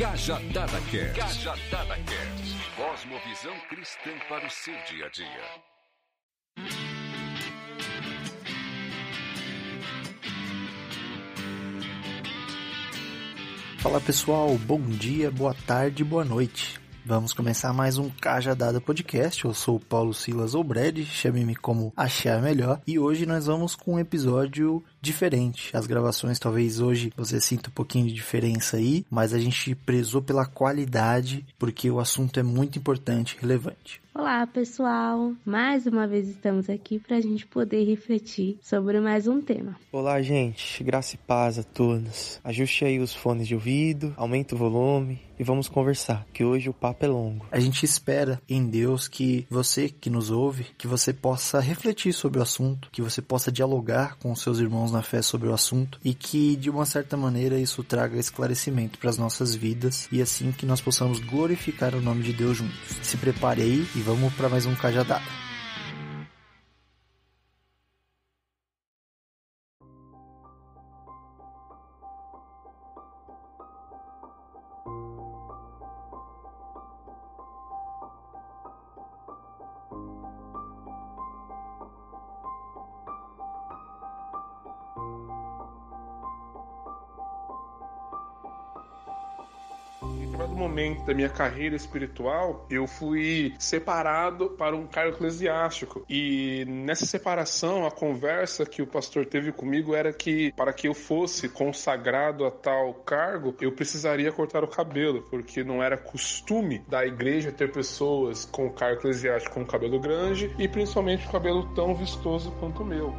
Cajadada Cast. Cajadada Cast. Cosmovisão cristã para o seu dia a dia. Fala pessoal, bom dia, boa tarde, boa noite. Vamos começar mais um Cajadada Podcast. Eu sou o Paulo Silas Obred, chame-me como achar melhor. E hoje nós vamos com um episódio diferente. As gravações, talvez hoje você sinta um pouquinho de diferença aí, mas a gente prezou pela qualidade, porque o assunto é muito importante e relevante. Olá pessoal, mais uma vez estamos aqui para a gente poder refletir sobre mais um tema. Olá gente, graça e paz a todos. Ajuste aí os fones de ouvido, aumenta o volume e vamos conversar, que hoje o papo é longo. A gente espera em Deus que você que nos ouve, que você possa refletir sobre o assunto, que você possa dialogar com os seus irmãos na fé sobre o assunto e que de uma certa maneira isso traga esclarecimento para as nossas vidas e assim que nós possamos glorificar o nome de Deus juntos. Se prepare aí e vamos para mais um Cajadada. Momento da minha carreira espiritual, eu fui separado para um cargo eclesiástico e nessa separação, a conversa que o pastor teve comigo era que para que eu fosse consagrado a tal cargo, eu precisaria cortar o cabelo, porque não era costume da igreja ter pessoas com o cargo eclesiástico com o cabelo grande e principalmente o cabelo tão vistoso quanto o meu.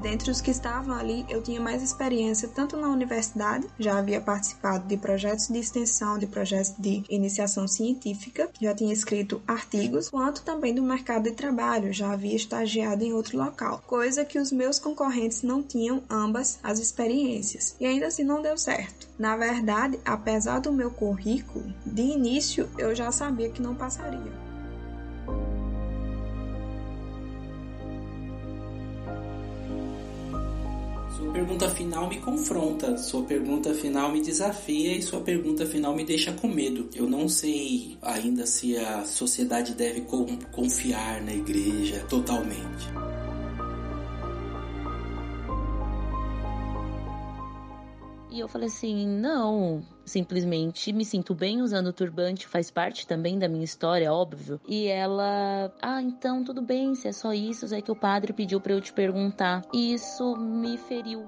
Dentre os que estavam ali, eu tinha mais experiência tanto na universidade, já havia participado de projetos de extensão, de projetos de iniciação científica, já tinha escrito artigos, quanto também do mercado de trabalho, já havia estagiado em outro local, coisa que os meus concorrentes não tinham ambas as experiências, e ainda assim não deu certo. Na verdade, apesar do meu currículo, de início eu já sabia que não passaria. Sua pergunta final me confronta, sua pergunta final me desafia e sua pergunta final me deixa com medo. Eu não sei ainda se a sociedade deve confiar na igreja totalmente. E eu falei assim, não, simplesmente me sinto bem usando o turbante, faz parte também da minha história, óbvio. E ela, então tudo bem, se é só isso, é que o padre pediu pra eu te perguntar. E isso me feriu.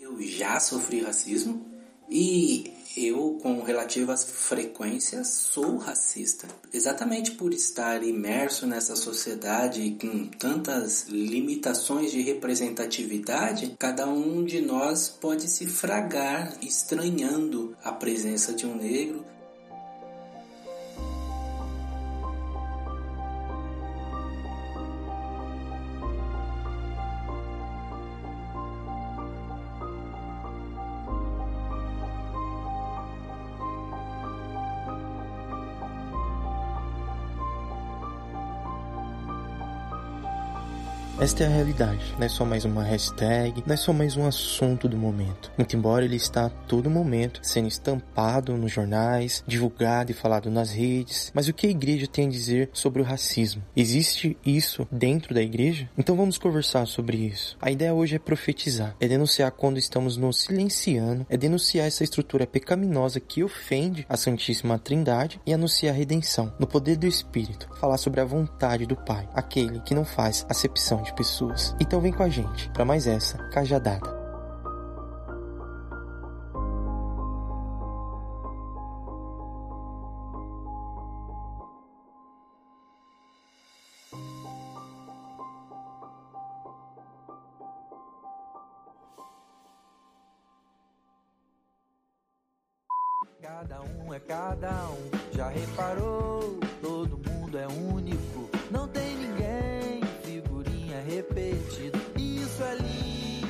Eu já sofri racismo e... eu, com relativas frequências, sou racista. Exatamente por estar imerso nessa sociedade com tantas limitações de representatividade, cada um de nós pode se fragar estranhando a presença de um negro. Esta é a realidade, não é só mais uma hashtag, não é só mais um assunto do momento. Muito embora ele está a todo momento sendo estampado nos jornais, divulgado e falado nas redes, mas o que a igreja tem a dizer sobre o racismo? Existe isso dentro da igreja? Então vamos conversar sobre isso. A ideia hoje é profetizar, é denunciar quando estamos nos silenciando, é denunciar essa estrutura pecaminosa que ofende a Santíssima Trindade e anunciar a redenção, no poder do Espírito, falar sobre a vontade do Pai, aquele que não faz acepção de pessoas. Então vem com a gente para mais essa Cajadada. Cada um é cada um, já reparou? Todo mundo é único, não tem repetido, isso é lindo.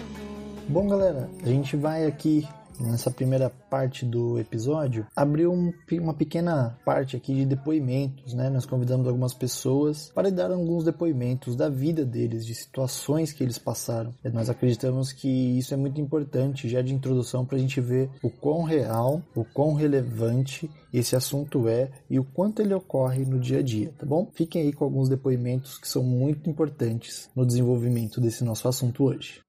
Bom galera, a gente vai aqui nessa primeira parte do episódio, abriu uma pequena parte aqui de depoimentos, né? Nós convidamos algumas pessoas para dar alguns depoimentos da vida deles, de situações que eles passaram. Nós acreditamos que isso é muito importante, já de introdução, para a gente ver o quão real, o quão relevante esse assunto é e o quanto ele ocorre no dia a dia, tá bom? Fiquem aí com alguns depoimentos que são muito importantes no desenvolvimento desse nosso assunto hoje.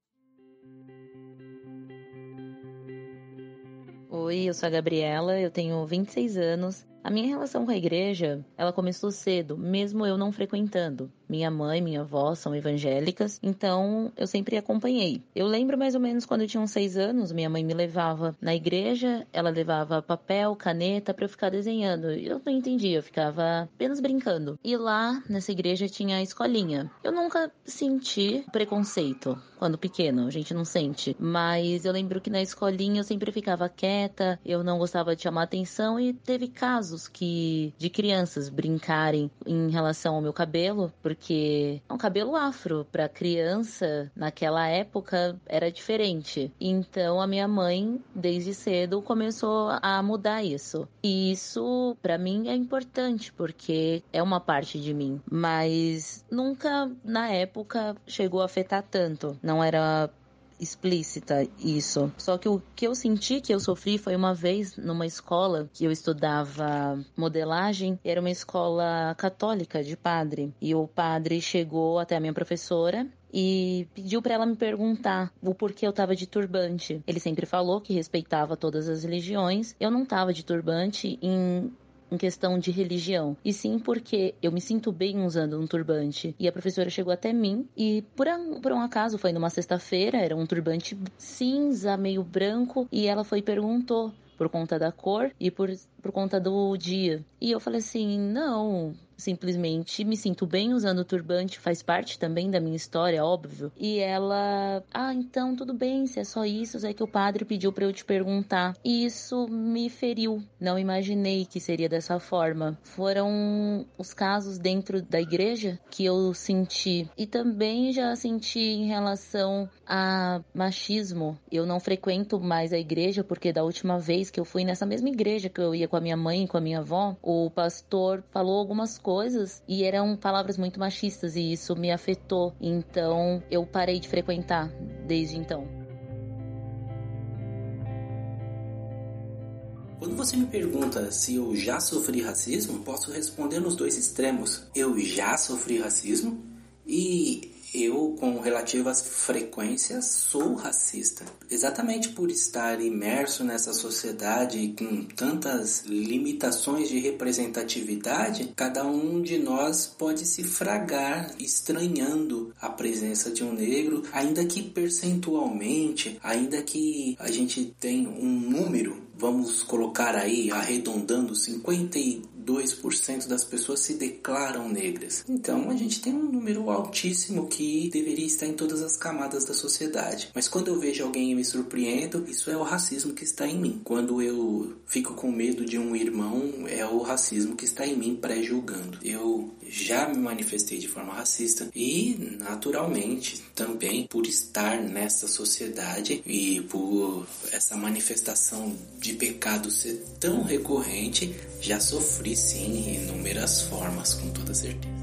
Oi, eu sou a Gabriela, eu tenho 26 anos. A minha relação com a igreja, ela começou cedo, mesmo eu não frequentando. Minha mãe, minha avó são evangélicas, então eu sempre acompanhei. Eu lembro mais ou menos quando eu tinha uns 6 anos, minha mãe me levava na igreja, ela levava papel, caneta pra eu ficar desenhando. Eu não entendia, eu ficava apenas brincando. E lá, nessa igreja, tinha a escolinha. Eu nunca senti preconceito quando pequeno, a gente não sente. Mas eu lembro que na escolinha eu sempre ficava quieta, eu não gostava de chamar atenção e teve casos que de crianças brincarem em relação ao meu cabelo, porque um cabelo afro para criança naquela época era diferente. Então a minha mãe desde cedo começou a mudar isso. E isso para mim é importante porque é uma parte de mim, mas nunca na época chegou a afetar tanto. Não era explícita isso. Só que o que eu senti que eu sofri foi uma vez numa escola que eu estudava modelagem, era uma escola católica de padre, e o padre chegou até a minha professora e pediu pra ela me perguntar o porquê eu tava de turbante. Ele sempre falou que respeitava todas as religiões. Eu não tava de turbante em questão de religião, e sim porque eu me sinto bem usando um turbante. E a professora chegou até mim e por um acaso foi numa sexta-feira, era um turbante cinza, meio branco, e ela foi e perguntou por conta da cor e por conta do dia. E eu falei assim, não, simplesmente me sinto bem usando o turbante, faz parte também da minha história, óbvio. E ela, então tudo bem, se é só isso, é que o padre pediu pra eu te perguntar. E isso me feriu, não imaginei que seria dessa forma. Foram os casos dentro da igreja que eu senti. E também já senti em relação a machismo. Eu não frequento mais a igreja, porque da última vez que eu fui nessa mesma igreja que eu ia com a minha mãe e com a minha avó, o pastor falou algumas coisas e eram palavras muito machistas e isso me afetou. Então eu parei de frequentar desde então. Quando você me pergunta se eu já sofri racismo, posso responder nos dois extremos. Eu já sofri racismo e eu, com relativas frequências, sou racista. Exatamente por estar imerso nessa sociedade com tantas limitações de representatividade, cada um de nós pode se fragar estranhando a presença de um negro, ainda que percentualmente, ainda que a gente tenha um número, vamos colocar aí, arredondando, 52% das pessoas se declaram negras. Então a gente tem um número altíssimo que deveria estar em todas as camadas da sociedade. Mas quando eu vejo alguém e me surpreendo, isso é o racismo que está em mim. Quando eu fico com medo de um irmão, é o racismo que está em mim pré-julgando. Eu já me manifestei de forma racista e, naturalmente, também por estar nessa sociedade e por essa manifestação de pecado ser tão recorrente, já sofri sim em inúmeras formas, com toda certeza.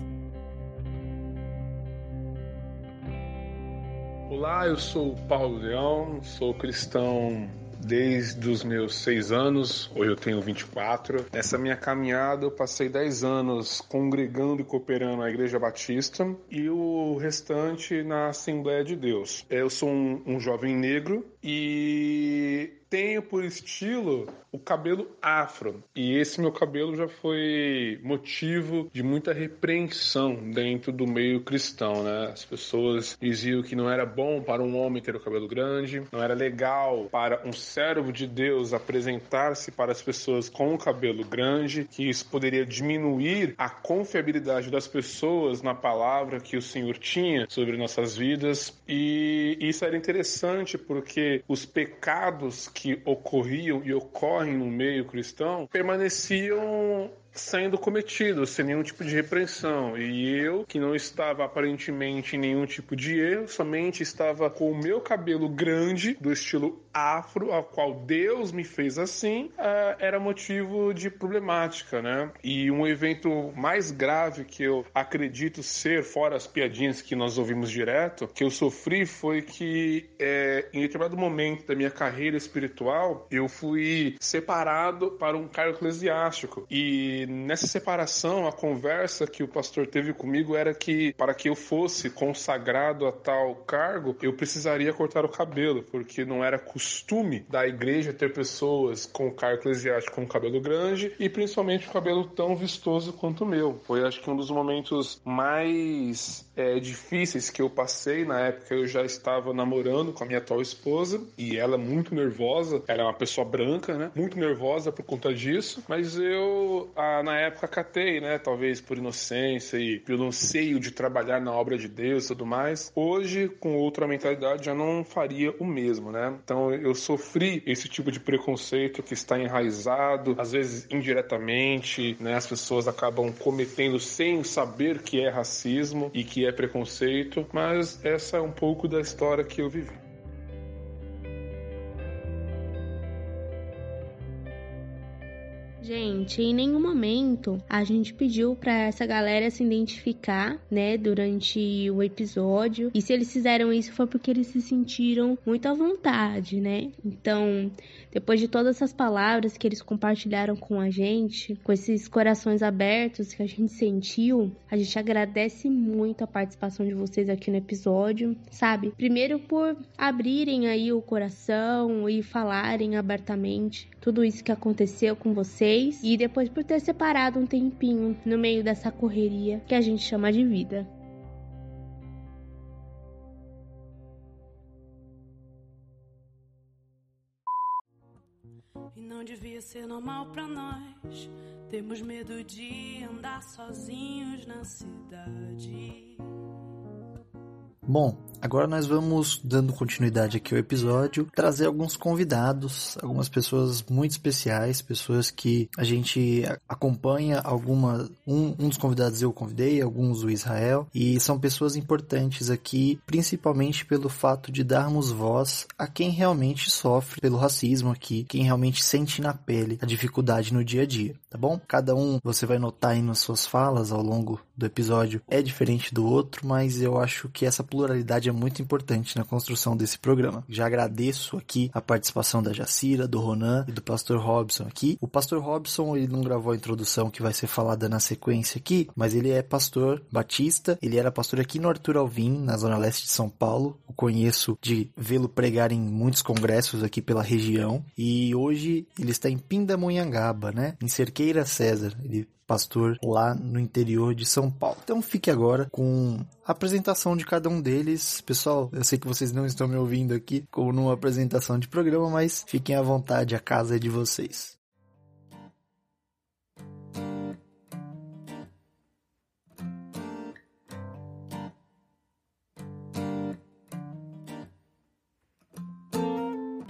Olá, eu sou o Paulo Leão, sou cristão desde os meus 6 anos, hoje eu tenho 24. Nessa minha caminhada eu passei 10 anos congregando e cooperando na Igreja Batista e o restante na Assembleia de Deus. Eu sou um jovem negro e tenho por estilo o cabelo afro, e esse meu cabelo já foi motivo de muita repreensão dentro do meio cristão, né? As pessoas diziam que não era bom para um homem ter o cabelo grande, não era legal para um servo de Deus apresentar-se para as pessoas com o cabelo grande, que isso poderia diminuir a confiabilidade das pessoas na palavra que o Senhor tinha sobre nossas vidas. E isso era interessante porque os pecados que ocorriam e ocorrem no meio cristão permaneciam sendo cometidos sem nenhum tipo de repreensão. E eu, que não estava aparentemente em nenhum tipo de erro, somente estava com o meu cabelo grande, do estilo afro, ao qual Deus me fez assim, era motivo de problemática, né? E um evento mais grave que eu acredito ser, fora as piadinhas que nós ouvimos direto, que eu sofri foi que em determinado momento da minha carreira espiritual, eu fui separado para um cargo eclesiástico. E nessa separação, a conversa que o pastor teve comigo era que, para que eu fosse consagrado a tal cargo, eu precisaria cortar o cabelo, porque não era costume da igreja ter pessoas com cargo eclesiástico com cabelo grande e principalmente um cabelo tão vistoso quanto o meu. Foi, acho que, um dos momentos mais difíceis que eu passei. Na época eu já estava namorando com a minha atual esposa e ela muito nervosa, era uma pessoa branca, né? Muito nervosa por conta disso, mas eu na época catei, né? Talvez por inocência e pelo anseio de trabalhar na obra de Deus e tudo mais. Hoje, com outra mentalidade, já não faria o mesmo, né? Então eu sofri esse tipo de preconceito que está enraizado, às vezes indiretamente, né? As pessoas acabam cometendo sem saber que é racismo e que é preconceito, mas essa é um pouco da história que eu vivi. Gente, em nenhum momento a gente pediu pra essa galera se identificar, né, durante o episódio. E se eles fizeram isso foi porque eles se sentiram muito à vontade, né? Então, depois de todas essas palavras que eles compartilharam com a gente, com esses corações abertos que a gente sentiu, a gente agradece muito a participação de vocês aqui no episódio, sabe? Primeiro por abrirem aí o coração e falarem abertamente tudo isso que aconteceu com vocês. E depois por ter separado um tempinho no meio dessa correria que a gente chama de vida. E não devia ser normal pra nós termos medo de andar sozinhos na cidade. Bom, agora nós vamos, dando continuidade aqui ao episódio, trazer alguns convidados, algumas pessoas muito especiais, pessoas que a gente acompanha, um dos convidados eu convidei, alguns o Israel, e são pessoas importantes aqui, principalmente pelo fato de darmos voz a quem realmente sofre pelo racismo aqui, quem realmente sente na pele a dificuldade no dia a dia, tá bom? Cada um, você vai notar aí nas suas falas ao longo do episódio, é diferente do outro, mas eu acho que essa pluralidade é muito importante na construção desse programa. Já agradeço aqui a participação da Jacira, do Ronan e do Pastor Robson aqui. O Pastor Robson, ele não gravou a introdução que vai ser falada na sequência aqui, mas ele é pastor batista, ele era pastor aqui no Artur Alvim, na Zona Leste de São Paulo. Eu conheço de vê-lo pregar em muitos congressos aqui pela região e hoje ele está em Pindamonhangaba, né? Em Cerqueira César, ele pastor lá no interior de São Paulo. Então fique agora com a apresentação de cada um deles. Pessoal, eu sei que vocês não estão me ouvindo aqui como numa apresentação de programa, mas fiquem à vontade, a casa é de vocês.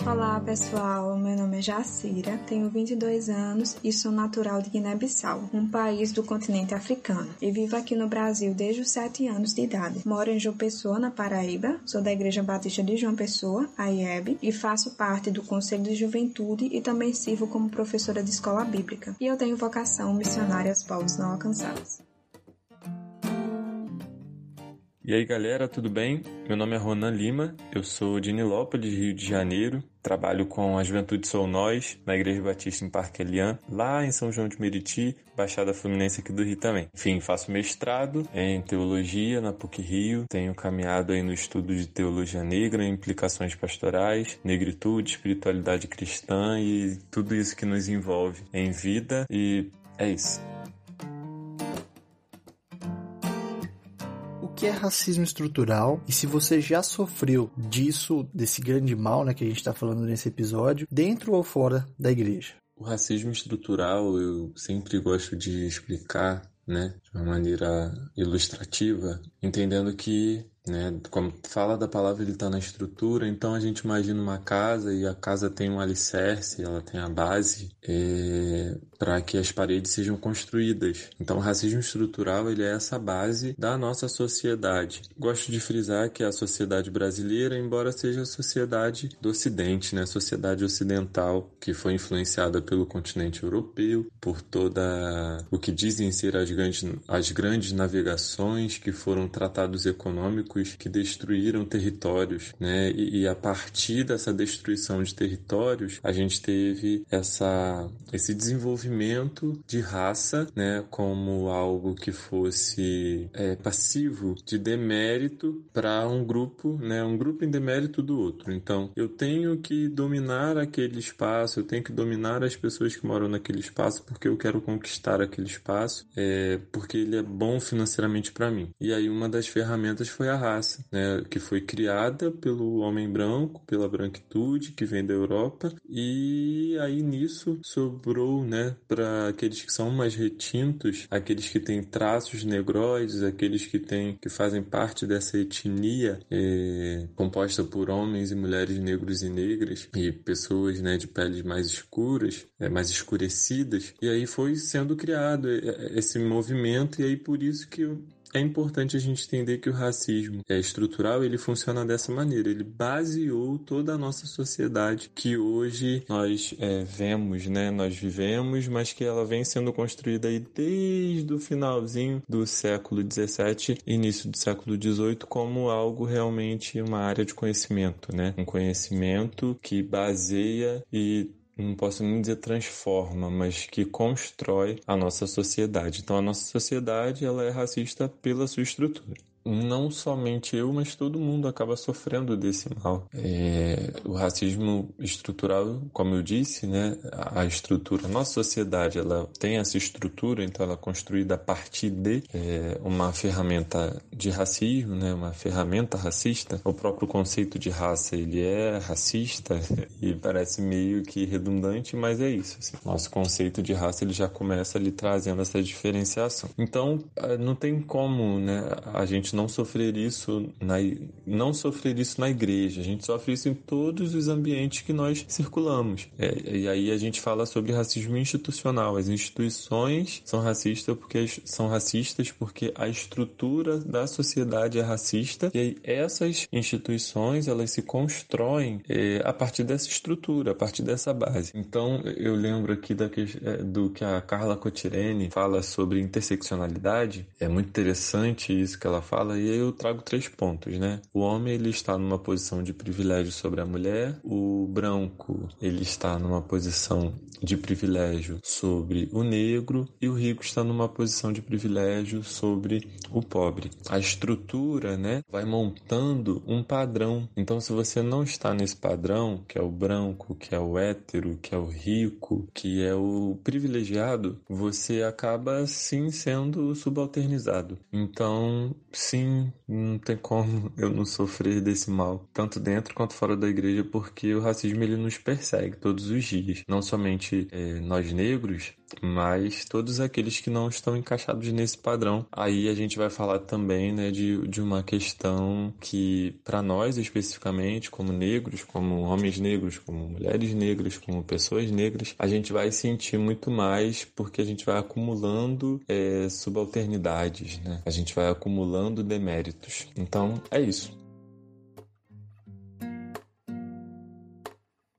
Olá pessoal, meu nome é Jacira, tenho 22 anos e sou natural de Guiné-Bissau, um país do continente africano, e vivo aqui no Brasil desde os 7 anos de idade. Moro em João Pessoa, na Paraíba, sou da Igreja Batista de João Pessoa, a IEB, e faço parte do Conselho de Juventude e também sirvo como professora de escola bíblica, e eu tenho vocação missionária aos povos não alcançados. E aí galera, tudo bem? Meu nome é Ronan Lima, eu sou de Nilópolis, Rio de Janeiro, trabalho com a Juventude Sou Nós, na Igreja Batista em Parque Elian, lá em São João de Meriti, Baixada Fluminense aqui do Rio também. Enfim, faço mestrado em Teologia na PUC-Rio, tenho caminhado aí no estudo de Teologia Negra, implicações pastorais, negritude, espiritualidade cristã e tudo isso que nos envolve em vida e é isso. O que é racismo estrutural? E se você já sofreu disso, desse grande mal, né, que a gente está falando nesse episódio, dentro ou fora da igreja? O racismo estrutural, eu sempre gosto de explicar, né, de uma maneira ilustrativa, entendendo que né? Como fala da palavra, ele está na estrutura, então a gente imagina uma casa e a casa tem um alicerce, ela tem a base para que as paredes sejam construídas. Então o racismo estrutural, ele é essa base da nossa sociedade. Gosto de frisar que a sociedade brasileira, embora seja a sociedade do Ocidente, né? Sociedade ocidental, que foi influenciada pelo continente europeu, por toda o que dizem ser as grandes navegações, que foram tratados econômicos que destruíram territórios, né? E a partir dessa destruição de territórios, a gente teve esse desenvolvimento de raça, né? Como algo que fosse passivo de demérito para um grupo, né? Um grupo em demérito do outro. Então, eu tenho que dominar aquele espaço, eu tenho que dominar as pessoas que moram naquele espaço porque eu quero conquistar aquele espaço, porque ele é bom financeiramente para mim. E aí, uma das ferramentas foi a raça, né, que foi criada pelo homem branco, pela branquitude que vem da Europa, e aí nisso sobrou, né, para aqueles que são mais retintos, aqueles que têm traços negroides, aqueles que fazem parte dessa etnia composta por homens e mulheres negros e negras e pessoas, né, de peles mais escuras, mais escurecidas, e aí foi sendo criado esse movimento, e aí por isso que é importante a gente entender que o racismo estrutural, ele funciona dessa maneira. Ele baseou toda a nossa sociedade que hoje nós vemos, né? Nós vivemos, mas que ela vem sendo construída aí desde o finalzinho do século XVII, início do século XVIII, como algo realmente, uma área de conhecimento, né? Um conhecimento que baseia e, não posso nem dizer transforma, mas que constrói a nossa sociedade. Então, a nossa sociedade, ela é racista pela sua estrutura. Não somente eu, mas todo mundo acaba sofrendo desse mal. O racismo estrutural, como eu disse, né, a estrutura, a nossa sociedade, ela tem essa estrutura, então ela é construída a partir de uma ferramenta de racismo, né, uma ferramenta racista. O próprio conceito de raça, ele é racista e parece meio que redundante, mas é isso. Assim. Nosso conceito de raça, ele já começa ali trazendo essa diferenciação. Então, não tem como, né, a gente não sofrer isso na igreja. A gente sofre isso em todos os ambientes que nós circulamos. E aí a gente fala sobre racismo institucional. As instituições são racistas porque a estrutura da sociedade é racista, e aí essas instituições, elas se constroem a partir dessa estrutura, a partir dessa base. Então, eu lembro aqui do que a Carla Cotirene fala sobre interseccionalidade. É muito interessante isso que ela fala, e aí eu trago 3 pontos, né? O homem, ele está numa posição de privilégio sobre a mulher, o branco, ele está numa posição de privilégio sobre o negro, e o rico está numa posição de privilégio sobre o pobre. A estrutura, né, vai montando um padrão. Então, se você não está nesse padrão, que é o branco, que é o hétero, que é o rico, que é o privilegiado, você acaba, sim, sendo subalternizado. Então, sim, não tem como eu não sofrer desse mal, tanto dentro quanto fora da igreja, porque o racismo, ele nos persegue todos os dias. Não somente nós negros, mas todos aqueles que não estão encaixados nesse padrão. Aí a gente vai falar também, né, de uma questão que, para nós especificamente, como negros, como homens negros, como mulheres negras, como pessoas negras, a gente vai sentir muito mais, porque a gente vai acumulando subalternidades, né? A gente vai acumulando deméritos. Então, é isso.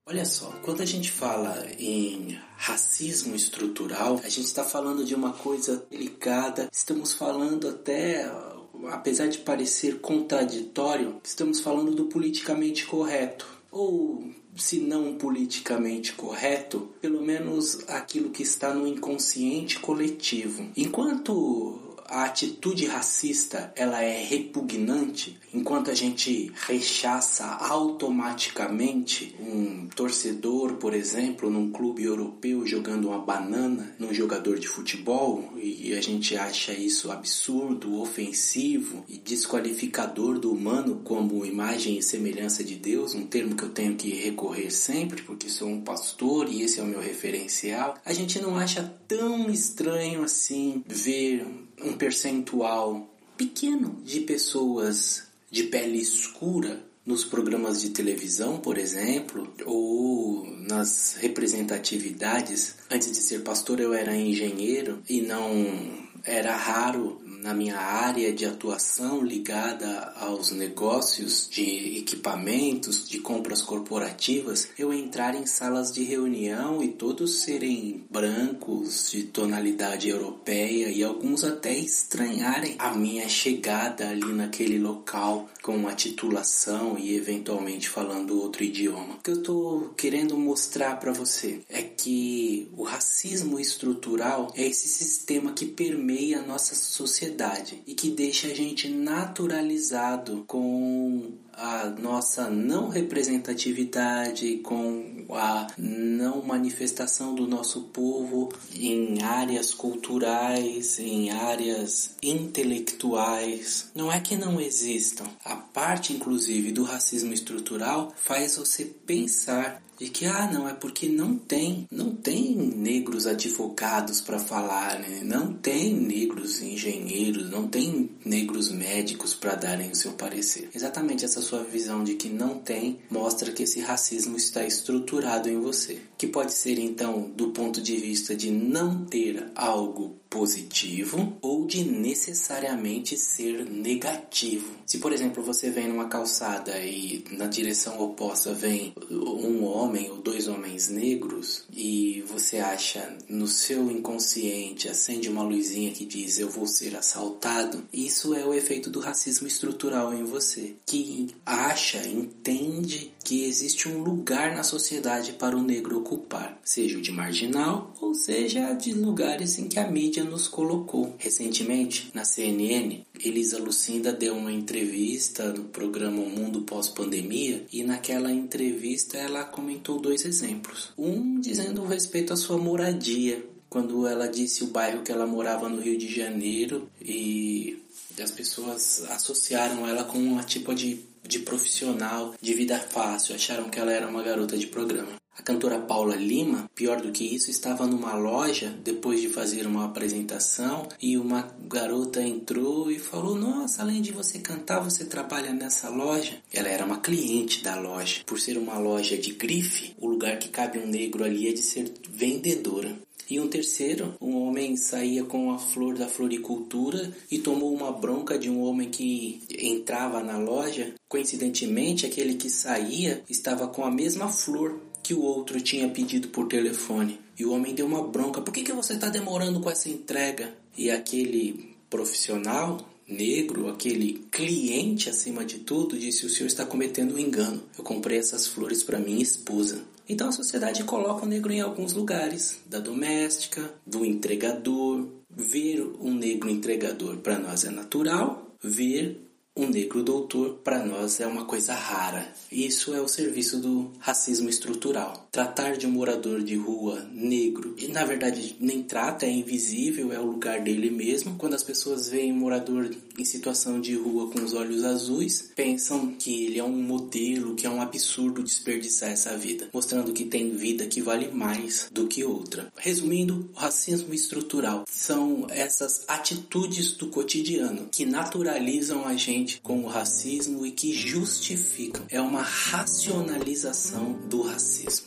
Olha só, quando a gente fala em racismo estrutural, a gente está falando de uma coisa delicada, estamos falando até, apesar de parecer contraditório, estamos falando do politicamente correto, ou se não politicamente correto, pelo menos aquilo que está no inconsciente coletivo. Enquanto a atitude racista, ela é repugnante, enquanto a gente rechaça automaticamente um torcedor, por exemplo, num clube europeu jogando uma banana num jogador de futebol, e a gente acha isso absurdo, ofensivo e desqualificador do humano como imagem e semelhança de Deus, um termo que eu tenho que recorrer sempre porque sou um pastor e esse é o meu referencial. A gente não acha tão estranho assim ver um percentual pequeno de pessoas de pele escura nos programas de televisão, por exemplo, ou nas representatividades. Antes de ser pastor, eu era engenheiro e não era raro na minha área de atuação ligada aos negócios de equipamentos, de compras corporativas, eu entrar em salas de reunião e todos serem brancos, de tonalidade europeia, e alguns até estranharem a minha chegada ali naquele local com uma titulação e eventualmente falando outro idioma. O que eu estou querendo mostrar para você é que o racismo estrutural é esse sistema que permeia a nossa sociedade e que deixa a gente naturalizado com a nossa não representatividade, com a não manifestação do nosso povo em áreas culturais, em áreas intelectuais. Não é que não existam. A parte, inclusive, do racismo estrutural faz você pensar de que, não é porque não tem negros advogados para falar, né? Não tem negros engenheiros, não tem negros médicos para darem o seu parecer. Exatamente essa sua visão de que não tem mostra que esse racismo está estruturado em você. Que pode ser, então, do ponto de vista de não ter algo positivo ou de necessariamente ser negativo. Se, por exemplo, você vem numa calçada e na direção oposta vem um homem ou dois homens negros e você acha no seu inconsciente, acende uma luzinha que diz eu vou ser assaltado, isso é o efeito do racismo estrutural em você, que acha, entende que existe um lugar na sociedade para o negro ocupar, seja o de marginal ou seja de lugares em que a mídia nos colocou. Recentemente, na CNN, Elisa Lucinda deu uma entrevista no programa O Mundo Pós-Pandemia e naquela entrevista ela comentou dois exemplos. Um dizendo respeito à sua moradia, quando ela disse o bairro que ela morava no Rio de Janeiro e as pessoas associaram ela com uma tipo de profissional de vida fácil, acharam que ela era uma garota de programa. A cantora Paula Lima, pior do que isso, estava numa loja depois de fazer uma apresentação e uma garota entrou e falou: nossa, além de você cantar, você trabalha nessa loja? Ela era uma cliente da loja. Por ser uma loja de grife, o lugar que cabe um negro ali é de ser vendedora. E um terceiro, um homem saía com a flor da floricultura e tomou uma bronca de um homem que entrava na loja. Coincidentemente, aquele que saía estava com a mesma flor que o outro tinha pedido por telefone. E o homem deu uma bronca. Por que você está demorando com essa entrega? E aquele profissional negro, aquele cliente acima de tudo, disse: o senhor está cometendo um engano. Eu comprei essas flores para minha esposa. Então a sociedade coloca o negro em alguns lugares, da doméstica, do entregador. Ver um negro entregador para nós é natural, ver um negro doutor para nós é uma coisa rara. Isso é o serviço do racismo estrutural. Tratar de um morador de rua negro, e na verdade nem trata, é invisível, é o lugar dele mesmo. Quando as pessoas veem um morador em situação de rua com os olhos azuis, pensam que ele é um modelo, que é um absurdo desperdiçar essa vida, mostrando que tem vida que vale mais do que outra. Resumindo, o racismo estrutural são essas atitudes do cotidiano que naturalizam a gente com o racismo e que justificam. É uma racionalização do racismo.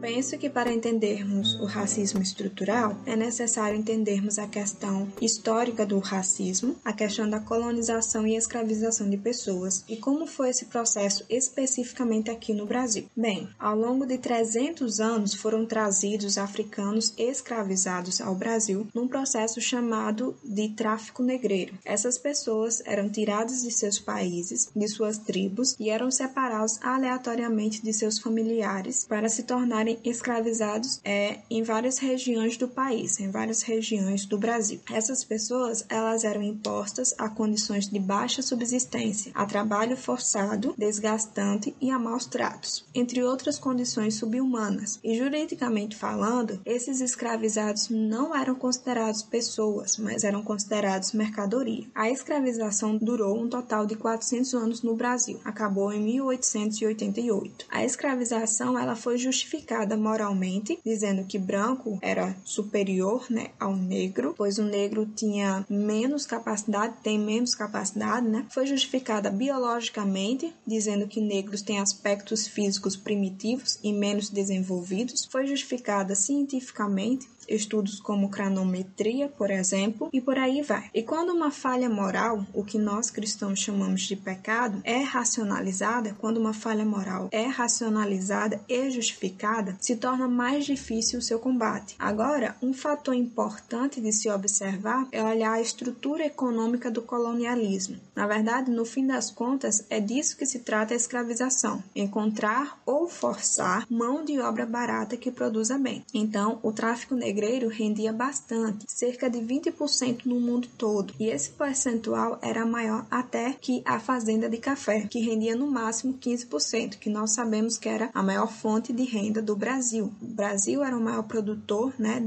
Penso que para entendermos o racismo estrutural é necessário entendermos a questão histórica do racismo, a questão da colonização e escravização de pessoas e como foi esse processo especificamente aqui no Brasil. Bem, ao longo de 300 anos foram trazidos africanos escravizados ao Brasil num processo chamado de tráfico negreiro. Essas pessoas eram tiradas de seus países, de suas tribos e eram separados aleatoriamente de seus familiares para se tornarem escravizados em várias regiões do país, em várias regiões do Brasil. Essas pessoas, elas eram impostas a condições de baixa subsistência, a trabalho forçado, desgastante e a maus tratos, entre outras condições subhumanas. E juridicamente falando, esses escravizados não eram considerados pessoas, mas eram considerados mercadoria. A escravização durou um total de 400 anos no Brasil, acabou em 1888. A escravização, ela foi justificada moralmente, dizendo que branco era superior, né, ao negro, pois o negro tinha menos capacidade, tem menos capacidade, né? Foi justificada biologicamente, dizendo que negros têm aspectos físicos primitivos e menos desenvolvidos. Foi justificada cientificamente, estudos como cronometria, por exemplo, e por aí vai. E quando uma falha moral, o que nós cristãos chamamos de pecado, é racionalizada, quando uma falha moral é racionalizada e justificada, se torna mais difícil o seu combate. Agora, um fator importante de se observar é olhar a estrutura econômica do colonialismo. Na verdade, no fim das contas, é disso que se trata a escravização: encontrar ou forçar mão de obra barata que produza bem. Então, o tráfico negreiro rendia bastante, cerca de 20% no mundo todo, e esse percentual era maior até que a fazenda de café, que rendia no máximo 15%, que nós sabemos que era a maior fonte de renda do Brasil. O Brasil era o maior produtor, né,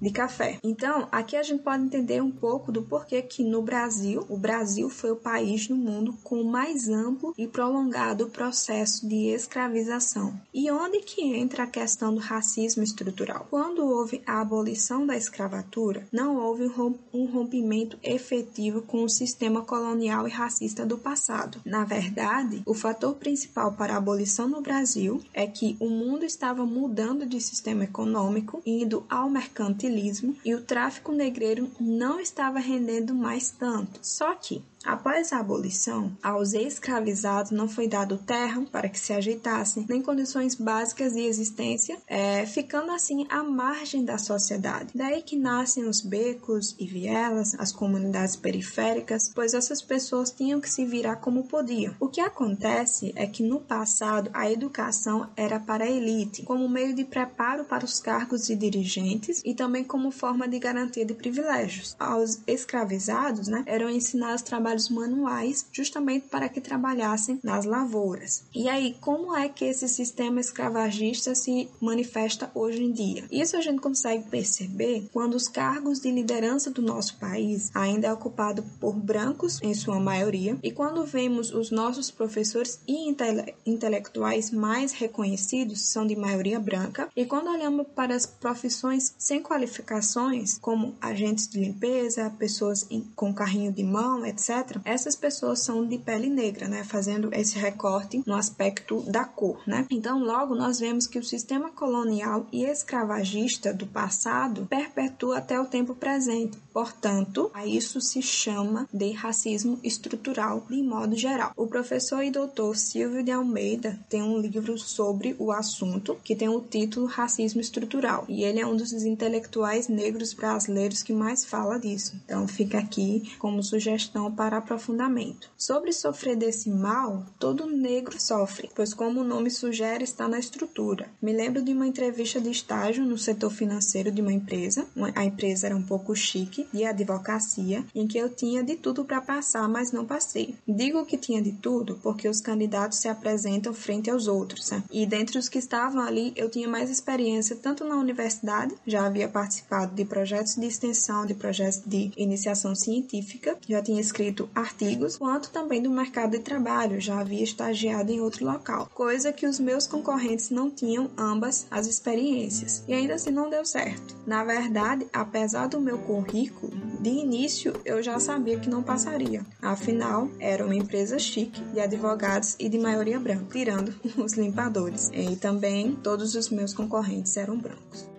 de café. Então, aqui a gente pode entender um pouco do porquê que no Brasil, o Brasil foi o país no mundo com o mais amplo e prolongado processo de escravização. E onde que entra a questão do racismo estrutural? Quando houve a abolição da escravatura, não houve um rompimento efetivo com o sistema colonial e racista do passado. Na verdade, o fator principal para a abolição no Brasil é que o mundo estava mudando de sistema econômico, indo ao mercantilismo, e o tráfico negreiro não estava rendendo mais tanto. Só que, após a abolição, aos escravizados não foi dado terra para que se ajeitassem, nem condições básicas de existência, ficando assim à margem da sociedade. Daí que nascem os becos e vielas, as comunidades periféricas, pois essas pessoas tinham que se virar como podiam. O que acontece é que no passado a educação era para a elite, como meio de preparo para os cargos de dirigentes e também como forma de garantia de privilégios. Aos escravizados, né, eram ensinados trabalhos manuais, justamente para que trabalhassem nas lavouras. E aí, como é que esse sistema escravagista se manifesta hoje em dia? Isso a gente consegue perceber quando os cargos de liderança do nosso país ainda é ocupado por brancos, em sua maioria, e quando vemos os nossos professores e intelectuais mais reconhecidos são de maioria branca, e quando olhamos para as profissões sem qualificações, como agentes de limpeza, pessoas com carrinho de mão, etc., essas pessoas são de pele negra, né? Fazendo esse recorte no aspecto da cor, né? Então, logo, nós vemos que o sistema colonial e escravagista do passado perpetua até o tempo presente. Portanto, a isso se chama de racismo estrutural, de modo geral. O professor e doutor Silvio de Almeida tem um livro sobre o assunto, que tem o título Racismo Estrutural, e ele é um dos intelectuais negros brasileiros que mais fala disso. Então, fica aqui como sugestão para aprofundamento. Sobre sofrer desse mal, todo negro sofre, pois como o nome sugere, está na estrutura. Me lembro de uma entrevista de estágio no setor financeiro de uma empresa, a empresa era um pouco chique, de advocacia, em que eu tinha de tudo para passar, mas não passei. Digo que tinha de tudo porque os candidatos se apresentam frente aos outros, né? E dentre os que estavam ali, eu tinha mais experiência tanto na universidade, já havia participado de projetos de extensão, de projetos de iniciação científica, já tinha escrito artigos, quanto também do mercado de trabalho, já havia estagiado em outro local, coisa que os meus concorrentes não tinham ambas as experiências, e ainda assim não deu certo. Na verdade, apesar do meu currículo, de início eu já sabia que não passaria, afinal era uma empresa chique, de advogados e de maioria branca, tirando os limpadores, e também todos os meus concorrentes eram brancos.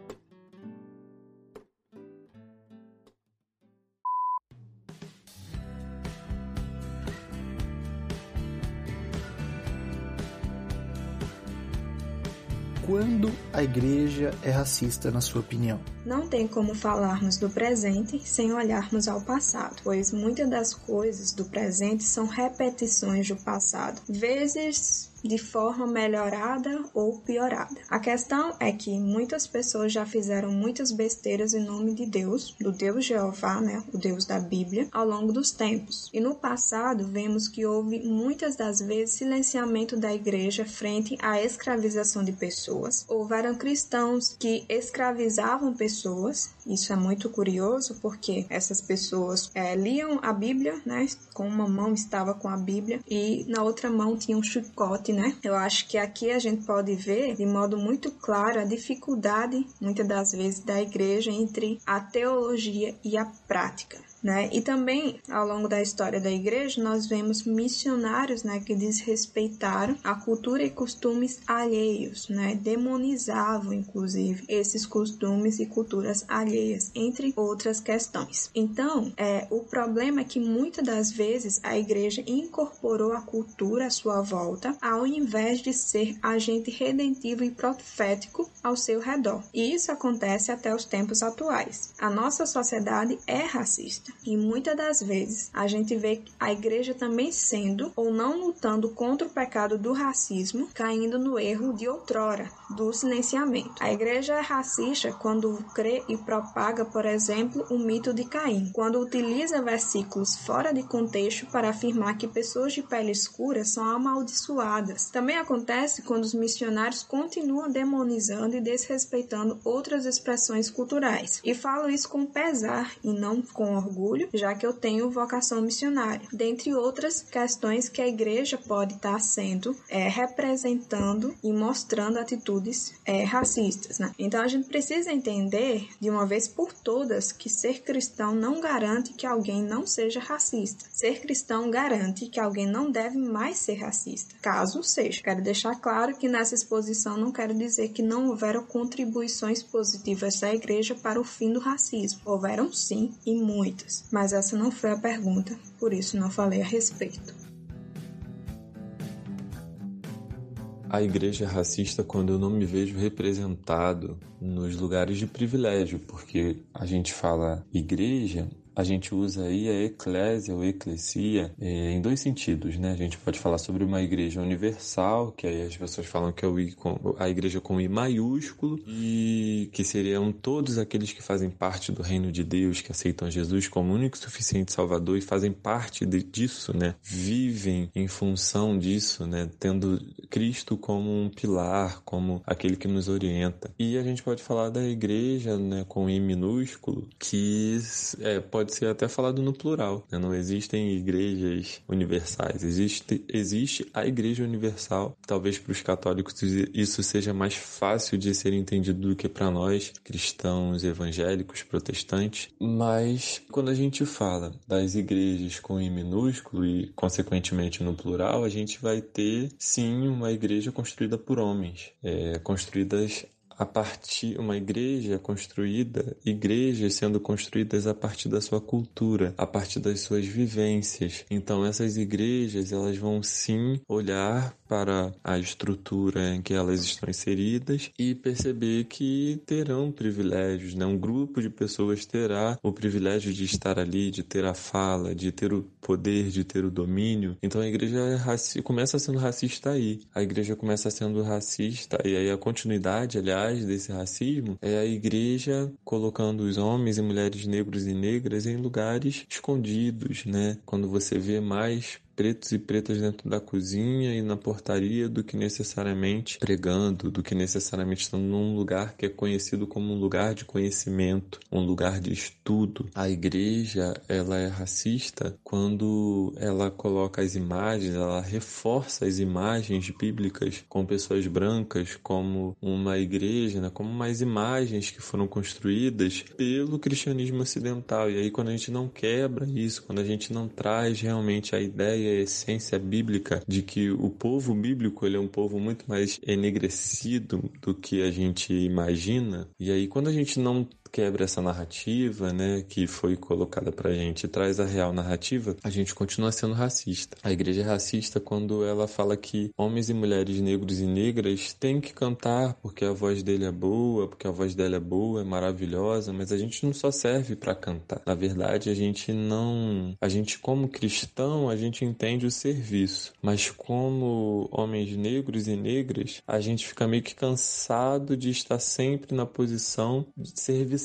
Quando a igreja é racista, na sua opinião? Não tem como falarmos do presente sem olharmos ao passado, pois muitas das coisas do presente são repetições do passado, vezes de forma melhorada ou piorada. A questão é que muitas pessoas já fizeram muitas besteiras em nome de Deus, do Deus Jeová, né, o Deus da Bíblia, ao longo dos tempos. E no passado, vemos que houve muitas das vezes silenciamento da igreja frente à escravização de pessoas. Houveram cristãos que escravizavam pessoas pessoas. Isso é muito curioso porque essas pessoas liam a Bíblia, né? Com uma mão estava com a Bíblia e na outra mão tinha um chicote, né? Eu acho que aqui a gente pode ver de modo muito claro a dificuldade, muitas das vezes, da igreja entre a teologia e a prática, né? E também, ao longo da história da igreja, nós vemos missionários, né, que desrespeitaram a cultura e costumes alheios, né? Demonizavam, inclusive, esses costumes e culturas alheias, entre outras questões. Então, o problema é que, muitas das vezes, a igreja incorporou a cultura à sua volta, ao invés de ser agente redentivo e profético ao seu redor. E isso acontece até os tempos atuais. A nossa sociedade é racista. E muitas das vezes a gente vê a igreja também sendo ou não lutando contra o pecado do racismo, caindo no erro de outrora, do silenciamento. A igreja é racista quando crê e propaga, por exemplo, o mito de Caim, quando utiliza versículos fora de contexto para afirmar que pessoas de pele escura são amaldiçoadas. Também acontece quando os missionários continuam demonizando e desrespeitando outras expressões culturais. E falo isso com pesar e não com orgulho, já que eu tenho vocação missionária, dentre outras questões que a igreja pode estar sendo representando e mostrando atitudes racistas, né? Então a gente precisa entender de uma vez por todas que ser cristão não garante que alguém não seja racista. Ser cristão garante que alguém não deve mais ser racista, caso seja. Quero deixar claro que nessa exposição não quero dizer que não houveram contribuições positivas da igreja para o fim do racismo. Houveram sim, e muitas. Mas essa não foi a pergunta, por isso não falei a respeito. A igreja é racista quando eu não me vejo representado nos lugares de privilégio, porque a gente fala igreja, a gente usa aí a eclésia ou eclesia em dois sentidos, né? A gente pode falar sobre uma igreja universal, que aí as pessoas falam que é a igreja com I maiúsculo, e que seriam todos aqueles que fazem parte do reino de Deus, que aceitam Jesus como único e suficiente Salvador e fazem parte disso, né? Vivem em função disso, né? Tendo Cristo como um pilar, como aquele que nos orienta. E a gente pode falar da igreja, né, com I minúsculo, que pode ser até falado no plural, né? Não existem igrejas universais, existe a igreja universal. Talvez para os católicos isso seja mais fácil de ser entendido do que para nós, cristãos, evangélicos, protestantes. Mas quando a gente fala das igrejas com I minúsculo e consequentemente no plural, a gente vai ter sim uma igreja construída por homens, uma igreja construída, igrejas sendo construídas a partir da sua cultura, a partir das suas vivências. Então essas igrejas, elas vão sim olhar para a estrutura em que elas estão inseridas e perceber que terão privilégios, né? Um grupo de pessoas terá o privilégio de estar ali, de ter a fala, de ter o poder, de ter o domínio. Então a igreja começa sendo racista aí. A igreja começa sendo racista e aí a continuidade, aliás, desse racismo é a igreja colocando os homens e mulheres negros e negras em lugares escondidos, né? Quando você vê mais pretos e pretas dentro da cozinha e na portaria do que necessariamente pregando, do que necessariamente estando num lugar que é conhecido como um lugar de conhecimento, um lugar de estudo. A igreja, ela é racista quando ela coloca as imagens, ela reforça as imagens bíblicas com pessoas brancas, como uma igreja, né? Como umas imagens que foram construídas pelo cristianismo ocidental. E aí quando a gente não quebra isso, quando a gente não traz realmente a ideia e a essência bíblica de que o povo bíblico, ele é um povo muito mais enegrecido do que a gente imagina, e aí quando a gente não quebra essa narrativa, né, que foi colocada pra gente, traz a real narrativa, a gente continua sendo racista. A igreja é racista quando ela fala que homens e mulheres negros e negras têm que cantar porque a voz dele é boa, porque a voz dela é boa, é maravilhosa, mas a gente não só serve pra cantar. Na verdade, a gente como cristão, a gente entende o serviço, mas como homens negros e negras, a gente fica meio que cansado de estar sempre na posição de serviço.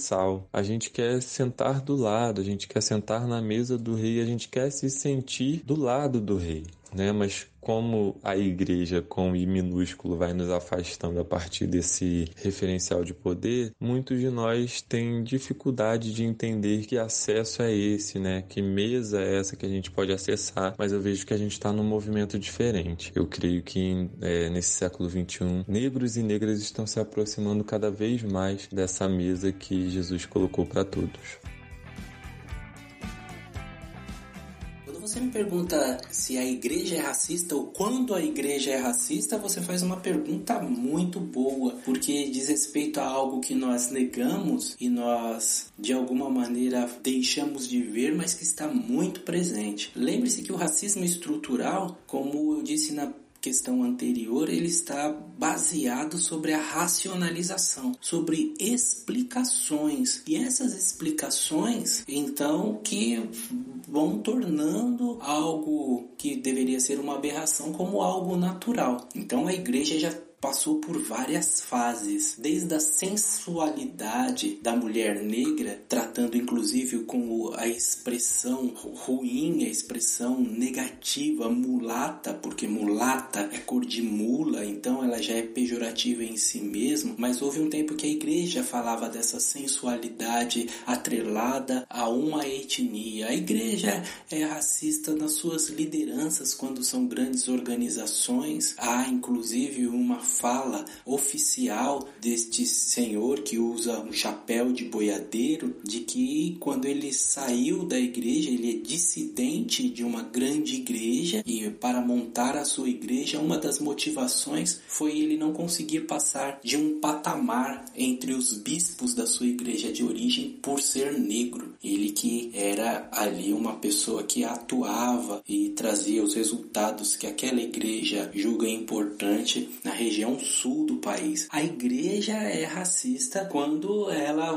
A gente quer sentar do lado, a gente quer sentar na mesa do rei, a gente quer se sentir do lado do rei, né? Mas como a igreja com I minúsculo vai nos afastando a partir desse referencial de poder, muitos de nós têm dificuldade de entender que acesso é esse, né? Que mesa é essa que a gente pode acessar, mas eu vejo que a gente está num movimento diferente. Eu creio que nesse século XXI, negros e negras estão se aproximando cada vez mais dessa mesa que Jesus colocou para todos. Você me pergunta se a igreja é racista ou quando a igreja é racista, você faz uma pergunta muito boa, porque diz respeito a algo que nós negamos e nós, de alguma maneira, deixamos de ver, mas que está muito presente. Lembre-se que o racismo estrutural, como eu disse na questão anterior, ele está baseado sobre a racionalização, sobre explicações, e essas explicações então que vão tornando algo que deveria ser uma aberração como algo natural. Então a igreja já passou por várias fases, desde a sensualidade da mulher negra, tratando inclusive com a expressão ruim, a expressão negativa, mulata, porque mulata é cor de mula, então ela já é pejorativa em si mesma, mas houve um tempo que a igreja falava dessa sensualidade atrelada a uma etnia. A igreja é racista nas suas lideranças, quando são grandes organizações. Há inclusive uma fala oficial deste senhor que usa um chapéu de boiadeiro, de que quando ele saiu da igreja, ele é dissidente de uma grande igreja, e para montar a sua igreja, uma das motivações foi ele não conseguir passar de um patamar entre os bispos da sua igreja de origem por ser negro. Ele que era ali uma pessoa que atuava e trazia os resultados que aquela igreja julga importante na região sul do país. A igreja é racista quando ela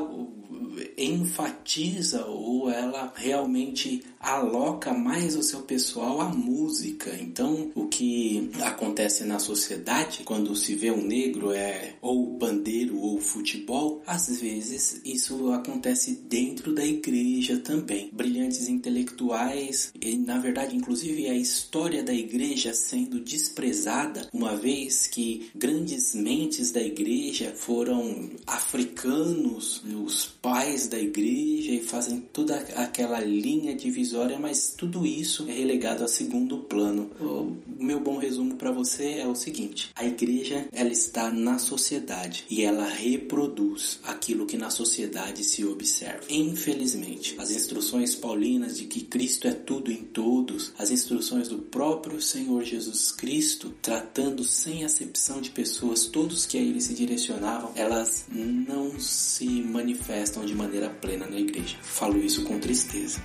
enfatiza ou ela realmente aloca mais o seu pessoal à música. Então, o que acontece na sociedade quando se vê um negro é ou pandeiro ou futebol, às vezes isso acontece dentro da igreja também. Brilhantes intelectuais, e, na verdade, inclusive a história da igreja sendo desprezada, uma vez que grandes mentes da igreja foram africanos, os pais da igreja, e fazem toda aquela linha divisória, mas tudo isso é relegado a segundo plano. O meu bom resumo para você é o seguinte: a igreja, ela está na sociedade e ela reproduz aquilo que na sociedade se observa. Infelizmente, as instruções paulinas de que Cristo é tudo em todos, as instruções do próprio Senhor Jesus Cristo, tratando sem acepção de pessoas, todos que a ele se direcionavam, elas não se manifestam de maneira plena na igreja. Falo isso com tristeza.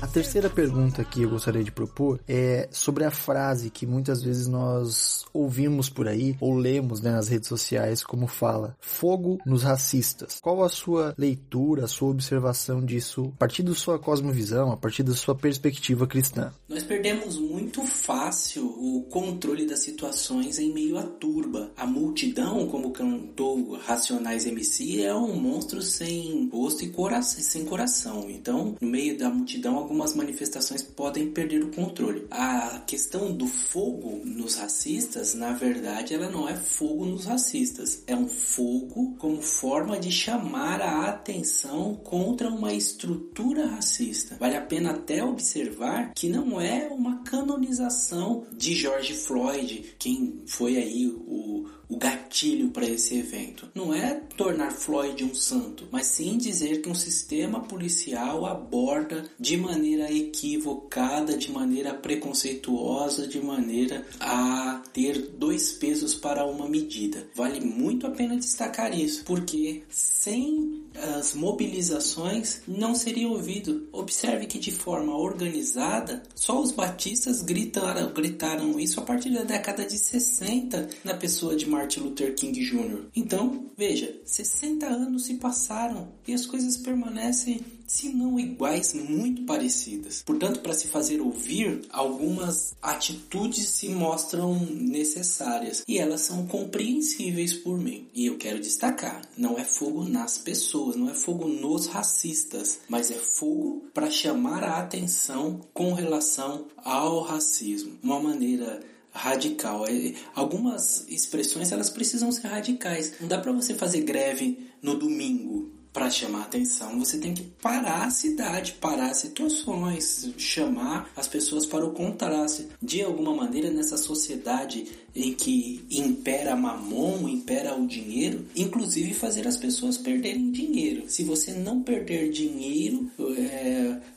A terceira pergunta que eu gostaria de propor é sobre a frase que muitas vezes nós ouvimos por aí ou lemos, né, nas redes sociais, como fala: fogo nos racistas. Qual a sua leitura, a sua observação disso, a partir da sua cosmovisão, a partir da sua perspectiva cristã? Nós perdemos muito fácil o controle das situações em meio à turba. A multidão, como cantou Racionais MC, é um monstro sem rosto e sem coração. Então, no meio da multidão, algumas manifestações podem perder o controle. A questão do fogo nos racistas, na verdade, ela não é fogo nos racistas. É um fogo como forma de chamar a atenção contra uma estrutura racista. Vale a pena até observar que não é uma canonização de George Floyd, quem foi aí o gatilho para esse evento. Não é tornar Floyd um santo, mas sim dizer que um sistema policial aborda de maneira equivocada, de maneira preconceituosa, de maneira a ter dois pesos para uma medida. Vale muito a pena destacar isso, porque sem as mobilizações não seria ouvido. Observe que de forma organizada, só os batistas gritaram isso a partir da década de 60, na pessoa de Martin Luther King Jr. Então, veja, 60 anos se passaram e as coisas permanecem se não iguais, muito parecidas. Portanto, para se fazer ouvir, algumas atitudes se mostram necessárias e elas são compreensíveis por mim. E eu quero destacar, não é fogo nas pessoas, não é fogo nos racistas, mas é fogo para chamar a atenção com relação ao racismo. Uma maneira radical. Algumas expressões elas precisam ser radicais. Não dá para você fazer greve no domingo para chamar atenção. Você tem que parar a cidade, parar as situações, chamar as pessoas para o contraste. De alguma maneira, nessa sociedade em que impera mamon, impera o dinheiro, inclusive fazer as pessoas perderem dinheiro. Se você não perder dinheiro,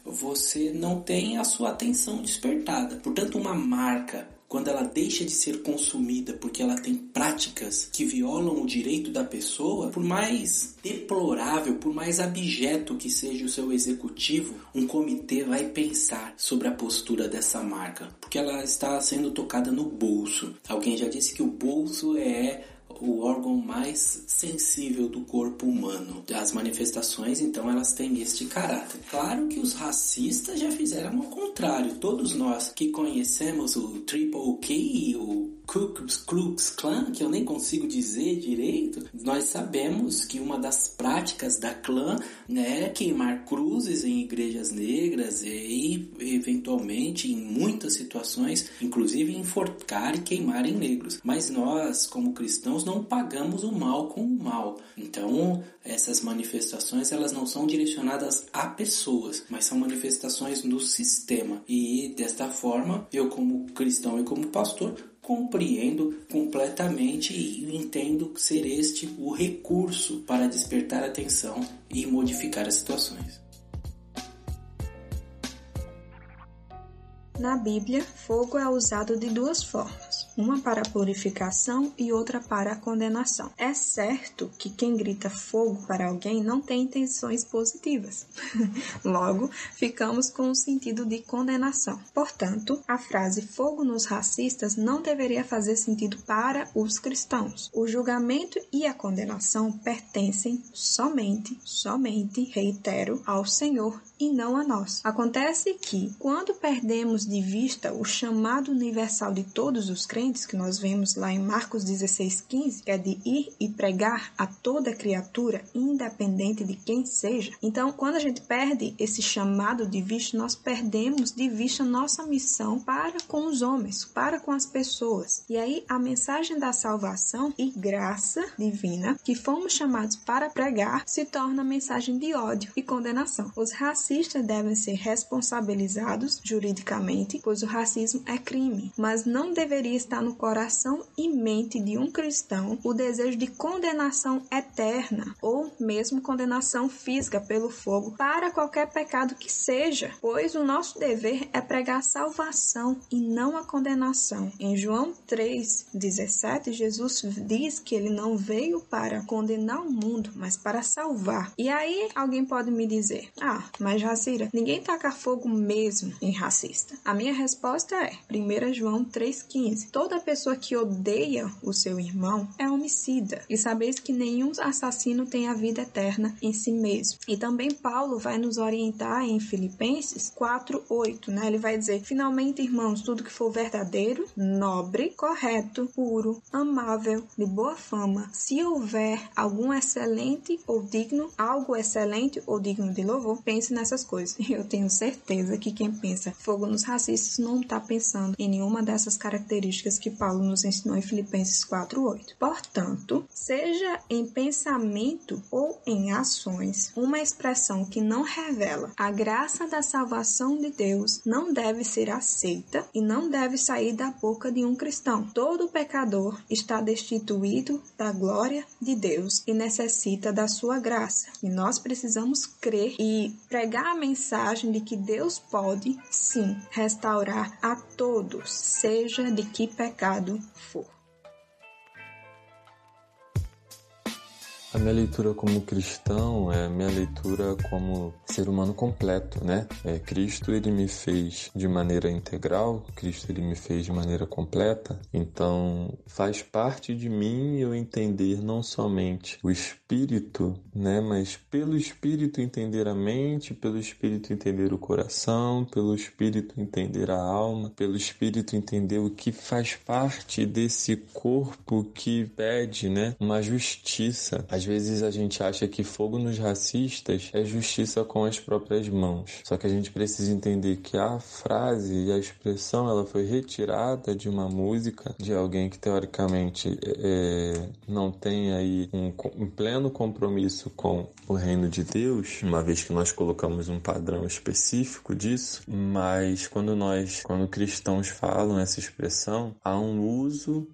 você não tem a sua atenção despertada. Portanto, uma marca, quando ela deixa de ser consumida porque ela tem práticas que violam o direito da pessoa, por mais deplorável, por mais abjeto que seja o seu executivo, um comitê vai pensar sobre a postura dessa marca, porque ela está sendo tocada no bolso. Alguém já disse que o bolso é o órgão mais sensível do corpo humano. As manifestações, então, elas têm este caráter. Claro que os racistas já fizeram ao contrário. Todos nós que conhecemos o Triple K, o Klux Klan, que eu nem consigo dizer direito, nós sabemos que uma das práticas da Klan é queimar cruzes em igrejas negras e, eventualmente, em muitas situações, inclusive enforcar e queimar em negros. Mas nós, como cristãos, não pagamos o mal com o mal. Então, essas manifestações elas não são direcionadas a pessoas, mas são manifestações no sistema. E, desta forma, eu como cristão e como pastor, compreendo completamente e entendo ser este o recurso para despertar atenção e modificar as situações. Na Bíblia, fogo é usado de duas formas, uma para a purificação e outra para a condenação. É certo que quem grita fogo para alguém não tem intenções positivas. Logo, ficamos com o sentido de condenação. Portanto, a frase fogo nos racistas não deveria fazer sentido para os cristãos. O julgamento e a condenação pertencem somente, reitero, ao Senhor e não a nós. Acontece que, quando perdemos de vista o chamado universal de todos os crentes, que nós vemos lá em Marcos 16,15, que é de ir e pregar a toda criatura, independente de quem seja. Então, quando a gente perde esse chamado de vista, nós perdemos de vista nossa missão para com os homens, para com as pessoas. E aí, a mensagem da salvação e graça divina, que fomos chamados para pregar, se torna mensagem de ódio e condenação. Os racistas devem ser responsabilizados juridicamente, pois o racismo é crime, mas não deveria estar no coração e mente de um cristão o desejo de condenação eterna ou mesmo condenação física pelo fogo para qualquer pecado que seja, pois o nosso dever é pregar a salvação e não a condenação. Em João 3,17, Jesus diz que ele não veio para condenar o mundo, mas para salvar. E aí alguém pode me dizer, mas Jacira, ninguém taca fogo mesmo em racista. A minha resposta é 1 João 3,15. Toda pessoa que odeia o seu irmão é homicida. E sabeis que nenhum assassino tem a vida eterna em si mesmo. E também Paulo vai nos orientar em Filipenses 4,8. Né? Ele vai dizer, finalmente, irmãos, tudo que for verdadeiro, nobre, correto, puro, amável, de boa fama, se houver algo excelente ou digno de louvor, pense nessas coisas. Eu tenho certeza que quem pensa fogo nos racistas não está pensando em nenhuma dessas características que Paulo nos ensinou em Filipenses 4:8. Portanto, seja em pensamento ou em ações, uma expressão que não revela a graça da salvação de Deus não deve ser aceita e não deve sair da boca de um cristão. Todo pecador está destituído da glória de Deus e necessita da sua graça. E nós precisamos crer e pregar a mensagem de que Deus pode, sim, restaurar a todos, seja de que pecado for. A minha leitura como cristão é a minha leitura como ser humano completo, né? Cristo, ele me fez de maneira integral, Cristo, ele me fez de maneira completa. Então, faz parte de mim eu entender não somente o espírito, né? Mas pelo espírito entender a mente, pelo espírito entender o coração, pelo espírito entender a alma, pelo espírito entender o que faz parte desse corpo que pede, né? Uma justiça. Às vezes a gente acha que fogo nos racistas é justiça com as próprias mãos. Só que a gente precisa entender que a frase e a expressão ela foi retirada de uma música de alguém que teoricamente não tem aí um pleno compromisso com o reino de Deus, uma vez que nós colocamos um padrão específico disso. Mas quando cristãos falam essa expressão, há um uso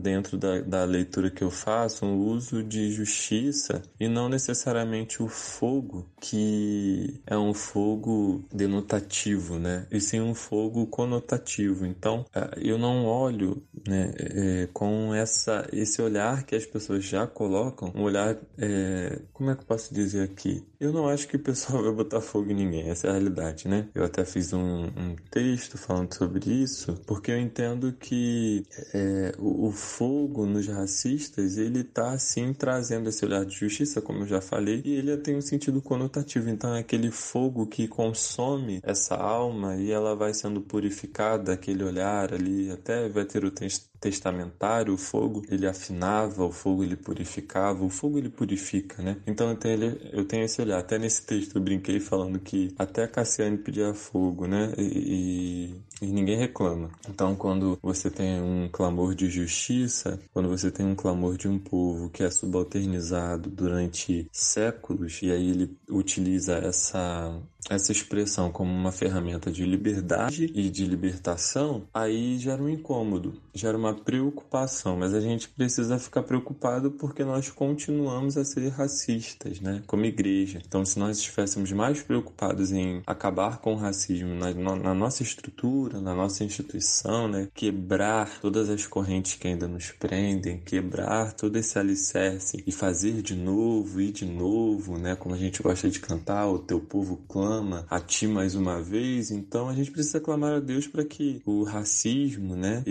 dentro da leitura que eu faço, um uso de justiça e não necessariamente o fogo, que é um fogo denotativo, né? E sim um fogo conotativo. Então, eu não olho, né, com esse olhar que as pessoas já colocam, um olhar, como é que eu posso dizer aqui? Eu não acho que o pessoal vai botar fogo em ninguém, essa é a realidade, né? Eu até fiz um texto falando sobre isso, porque eu entendo que o fogo nos racistas, ele tá assim trazendo esse olhar de justiça, como eu já falei, e ele tem um sentido conotativo. Então é aquele fogo que consome essa alma e ela vai sendo purificada, aquele olhar ali, até vai ter o testamentário, o fogo, ele afinava, o fogo ele purificava, o fogo ele purifica, né? Então eu tenho esse olhar. Até nesse texto eu brinquei falando que até a Cassiane pedia fogo, né? E ninguém reclama. Então quando você tem um clamor de justiça, quando você tem um clamor de um povo que é subalternizado durante séculos, e aí ele utiliza essa expressão como uma ferramenta de liberdade e de libertação, aí gera um incômodo, gera uma preocupação, mas a gente precisa ficar preocupado porque nós continuamos a ser racistas, né, como igreja. Então, se nós estivéssemos mais preocupados em acabar com o racismo na nossa estrutura, na nossa instituição, né, quebrar todas as correntes que ainda nos prendem, quebrar todo esse alicerce e fazer de novo, né, como a gente gosta de cantar, o teu povo clama a ti mais uma vez. Então a gente precisa clamar a Deus para que o racismo, né,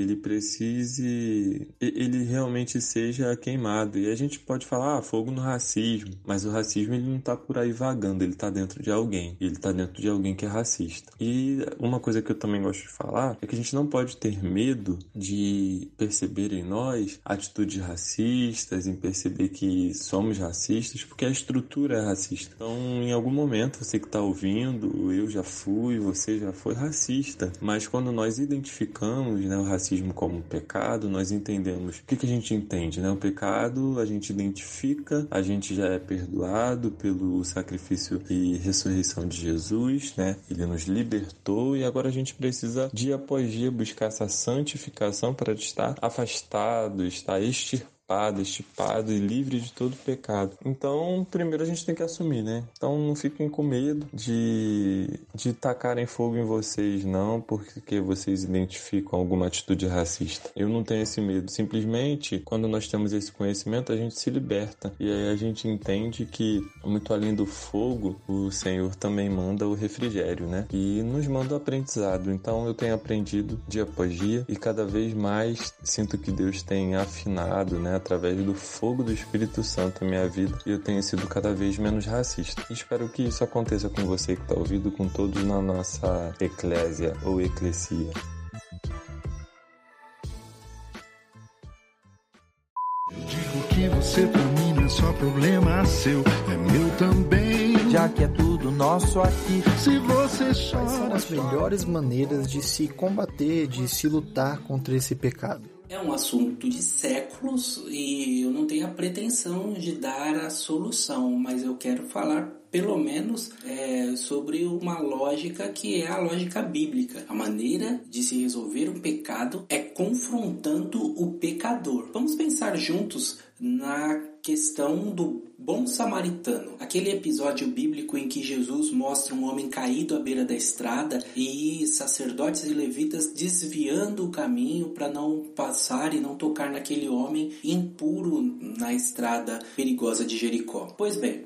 ele realmente seja queimado. E a gente pode falar, fogo no racismo, mas o racismo ele não tá por aí vagando, ele tá dentro de alguém, ele tá dentro de alguém que é racista. E uma coisa que eu também gosto de falar é que a gente não pode ter medo de perceber em nós atitudes racistas, em perceber que somos racistas, porque a estrutura é racista. Então em algum momento você que tá ouvindo, eu já fui, você já foi racista, mas quando nós identificamos, né, o racismo como um pecado, nós entendemos, o que a gente entende, né? O pecado a gente identifica, a gente já é perdoado pelo sacrifício e ressurreição de Jesus, né? Ele nos libertou e agora a gente precisa dia após dia buscar essa santificação para estar afastado, estar extirpado e livre de todo pecado. Então, primeiro a gente tem que assumir, né? Então, não fiquem com medo de tacarem fogo em vocês, não, porque vocês identificam alguma atitude racista. Eu não tenho esse medo. Simplesmente, quando nós temos esse conhecimento, a gente se liberta. E aí a gente entende que, muito além do fogo, o Senhor também manda o refrigério, né? E nos manda o aprendizado. Então, eu tenho aprendido dia após dia e cada vez mais sinto que Deus tem afinado, né, através do fogo do Espírito Santo na minha vida, e eu tenho sido cada vez menos racista. Espero que isso aconteça com você que está ouvindo, com todos na nossa eclésia ou eclesia. Eu digo que você pra mim não é só problema seu, é meu também, já que é tudo nosso aqui. Se você chora. Quais são as melhores maneiras de se combater, de se lutar contra esse pecado? É um assunto de séculos e eu não tenho a pretensão de dar a solução, mas eu quero falar pelo menos sobre uma lógica que é a lógica bíblica. A maneira de se resolver um pecado é confrontando o pecador. Vamos pensar juntos na questão do bom samaritano. Aquele episódio bíblico em que Jesus mostra um homem caído à beira da estrada e sacerdotes e levitas desviando o caminho para não passar e não tocar naquele homem impuro na estrada perigosa de Jericó. Pois bem,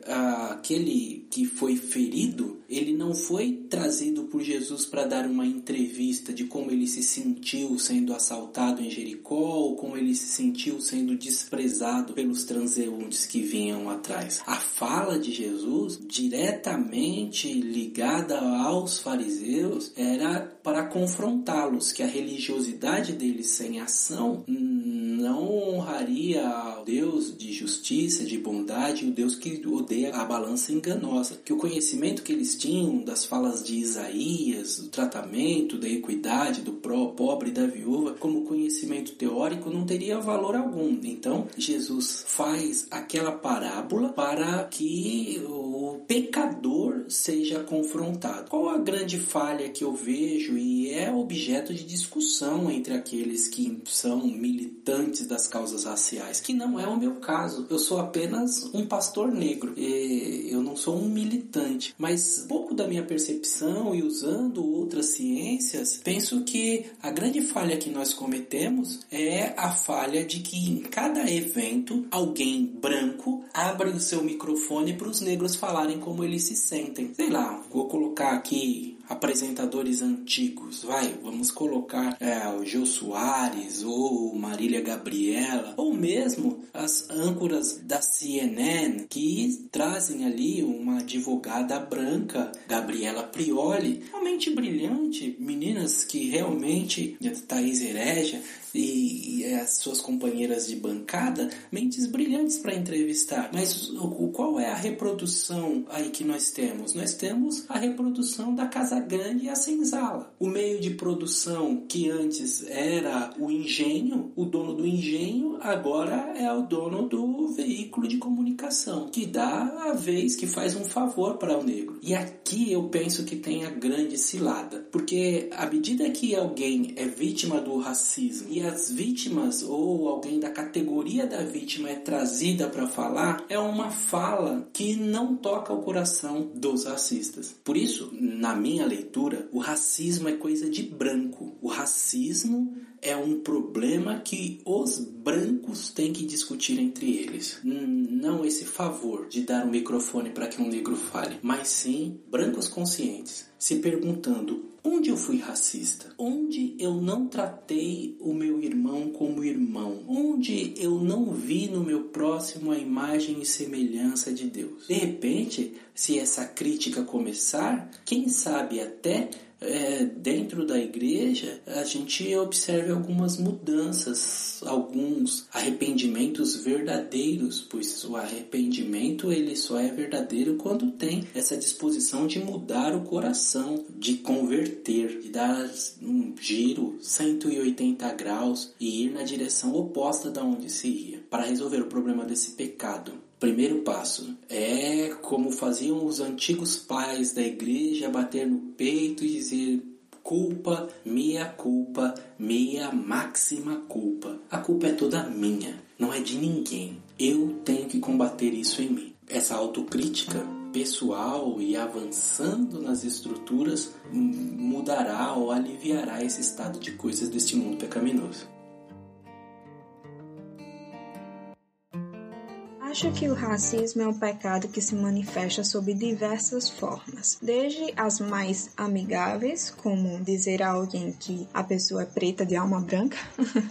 aquele que foi ferido, ele não foi trazido por Jesus para dar uma entrevista de como ele se sentiu sendo assaltado em Jericó ou como ele se sentiu sendo desprezado pelos transeuntes que vinham atrás. A fala de Jesus, diretamente ligada aos fariseus, era para confrontá-los, que a religiosidade deles sem ação não honraria ao Deus de justiça, de bondade, o Deus que odeia a balança enganosa. Que o conhecimento que eles tinham das falas de Isaías, do tratamento da equidade, do pobre e da viúva, como conhecimento teórico, não teria valor algum. Então, Jesus faz aquela parábola para que o pecador seja confrontado. Qual a grande falha que eu vejo e é objeto de discussão entre aqueles que são militantes das causas raciais? Que não é o meu caso. Eu sou apenas um pastor negro. E eu não sou um militante. Mas pouco da minha percepção e usando outras ciências, penso que a grande falha que nós cometemos é a falha de que em cada evento alguém branco abre o seu microfone para os negros falarem como eles se sentem. Sei lá, vou colocar aqui apresentadores antigos, vamos colocar o Jô Soares ou Marília Gabriela ou mesmo as âncoras da CNN que trazem ali uma advogada branca, Gabriela Prioli, realmente brilhante, meninas que realmente, Thaís Heredia e as suas companheiras de bancada, mentes brilhantes para entrevistar. Mas qual é a reprodução aí que nós temos? Nós temos a reprodução da Casa Grande e a senzala. O meio de produção que antes era o engenho, o dono do engenho, agora é o dono do veículo de comunicação, que dá a vez, que faz um favor para o negro. E aqui eu penso que tem a grande cilada, porque à medida que alguém é vítima do racismo e as vítimas ou alguém da categoria da vítima é trazida para falar, é uma fala que não toca o coração dos racistas. Por isso, na minha leitura, o racismo é coisa de branco. O racismo é um problema que os brancos têm que discutir entre eles. Não esse favor de dar um microfone para que um negro fale, mas sim brancos conscientes, se perguntando: onde eu fui racista? Onde eu não tratei o meu irmão como irmão? Onde eu não vi no meu próximo a imagem e semelhança de Deus? De repente, se essa crítica começar, quem sabe até dentro da igreja a gente observe algumas mudanças, alguns arrependimentos verdadeiros, pois o arrependimento ele só é verdadeiro quando tem essa disposição de mudar o coração, de converter, de dar um giro 180 graus e ir na direção oposta da onde se ia, para resolver o problema desse pecado. Primeiro passo é como faziam os antigos pais da igreja, bater no peito e dizer: culpa, minha culpa, minha máxima culpa. A culpa é toda minha, não é de ninguém. Eu tenho que combater isso em mim. Essa autocrítica pessoal e avançando nas estruturas mudará ou aliviará esse estado de coisas deste mundo pecaminoso. Acho que o racismo é um pecado que se manifesta sob diversas formas, desde as mais amigáveis, como dizer a alguém que a pessoa é preta de alma branca,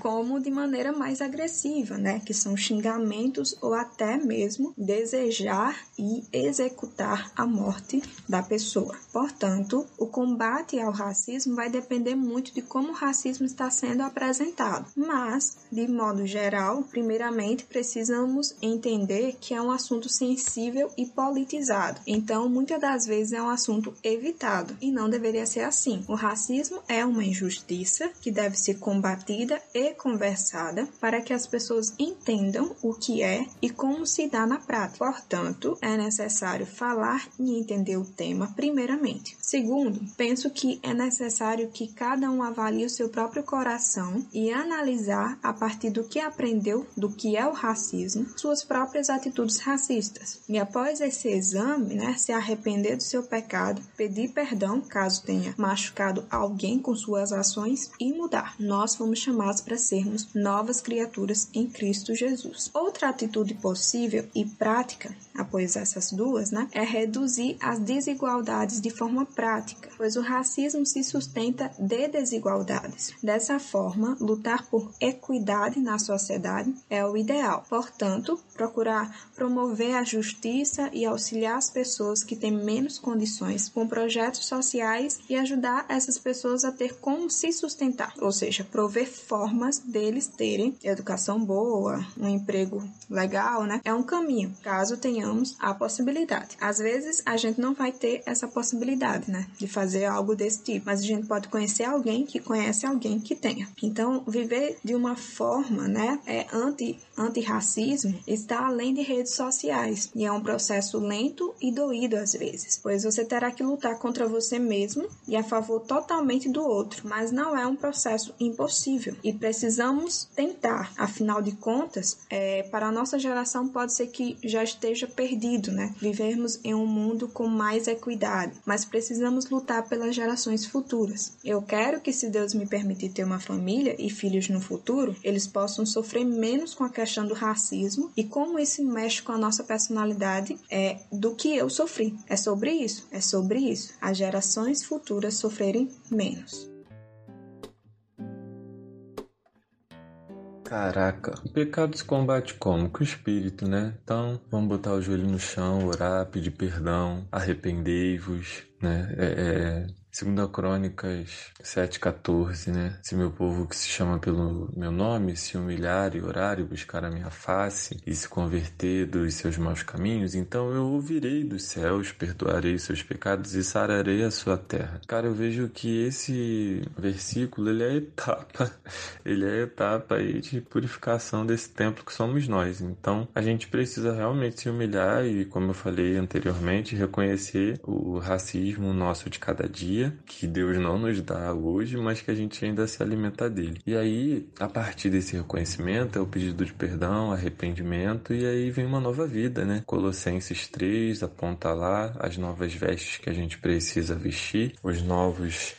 como de maneira mais agressiva, que são xingamentos ou até mesmo desejar e executar a morte da pessoa. Portanto, o combate ao racismo vai depender muito de como o racismo está sendo apresentado, mas, de modo geral, primeiramente precisamos entender entender que é um assunto sensível e politizado, então muitas das vezes é um assunto evitado, e não deveria ser assim. O racismo é uma injustiça que deve ser combatida e conversada para que as pessoas entendam o que é e como se dá na prática. Portanto, é necessário falar e entender o tema primeiramente. Segundo, penso que é necessário que cada um avalie o seu próprio coração e analisar, a partir do que aprendeu do que é o racismo, suas próprias atitudes racistas. E após esse exame, se arrepender do seu pecado, pedir perdão caso tenha machucado alguém com suas ações e mudar. Nós fomos chamados para sermos novas criaturas em Cristo Jesus. Outra atitude possível e prática, após essas duas, é reduzir as desigualdades de forma prática, pois o racismo se sustenta de desigualdades. Dessa forma, lutar por equidade na sociedade é o ideal. Portanto, procurar promover a justiça e auxiliar as pessoas que têm menos condições com projetos sociais e ajudar essas pessoas a ter como se sustentar, ou seja, prover formas deles terem educação boa, um emprego legal, é um caminho, caso tenhamos a possibilidade. Às vezes, a gente não vai ter essa possibilidade, de fazer algo desse tipo, mas a gente pode conhecer alguém que conhece alguém que tenha. Então, viver de uma forma, é antirracismo, está além de redes sociais, e é um processo lento e doído às vezes, pois você terá que lutar contra você mesmo e a favor totalmente do outro, mas não é um processo impossível, e precisamos tentar. Afinal de contas, para a nossa geração pode ser que já esteja perdido, vivermos em um mundo com mais equidade, mas precisamos lutar pelas gerações futuras. Eu quero que, se Deus me permitir ter uma família e filhos no futuro, eles possam sofrer menos com a questão do racismo e como isso mexe com a nossa personalidade do que eu sofri. É sobre isso. As gerações futuras sofrerem menos. Caraca, o pecado se combate como? Com o espírito, Então, vamos botar o joelho no chão, orar, pedir perdão, arrependei-vos, Segunda Crônicas 7,14, Se meu povo que se chama pelo meu nome se humilhar e orar e buscar a minha face e se converter dos seus maus caminhos, então eu ouvirei dos céus, perdoarei os seus pecados e sararei a sua terra. Cara, eu vejo que esse versículo, ele é a etapa aí de purificação desse templo que somos nós. Então, a gente precisa realmente se humilhar e, como eu falei anteriormente, reconhecer o racismo nosso de cada dia, que Deus não nos dá hoje, mas que a gente ainda se alimenta dele. E aí, a partir desse reconhecimento, é o pedido de perdão, arrependimento, e aí vem uma nova vida, Colossenses 3 aponta lá as novas vestes que a gente precisa vestir, os novos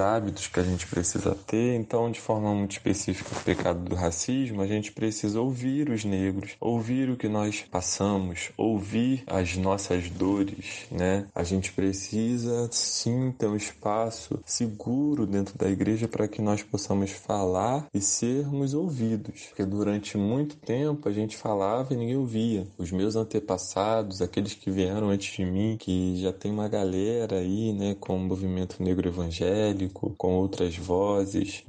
hábitos que a gente precisa ter. Então, de forma muito específica, o pecado do racismo, a gente precisa ouvir os negros, ouvir o que nós passamos, ouvir as nossas dores, A gente precisa, sim, ter um espaço seguro dentro da igreja para que nós possamos falar e sermos ouvidos. Porque durante muito tempo a gente falava e ninguém ouvia. Os meus antepassados, aqueles que vieram antes de mim, que já tem uma galera aí, com o movimento negro evangélico, com outras vozes,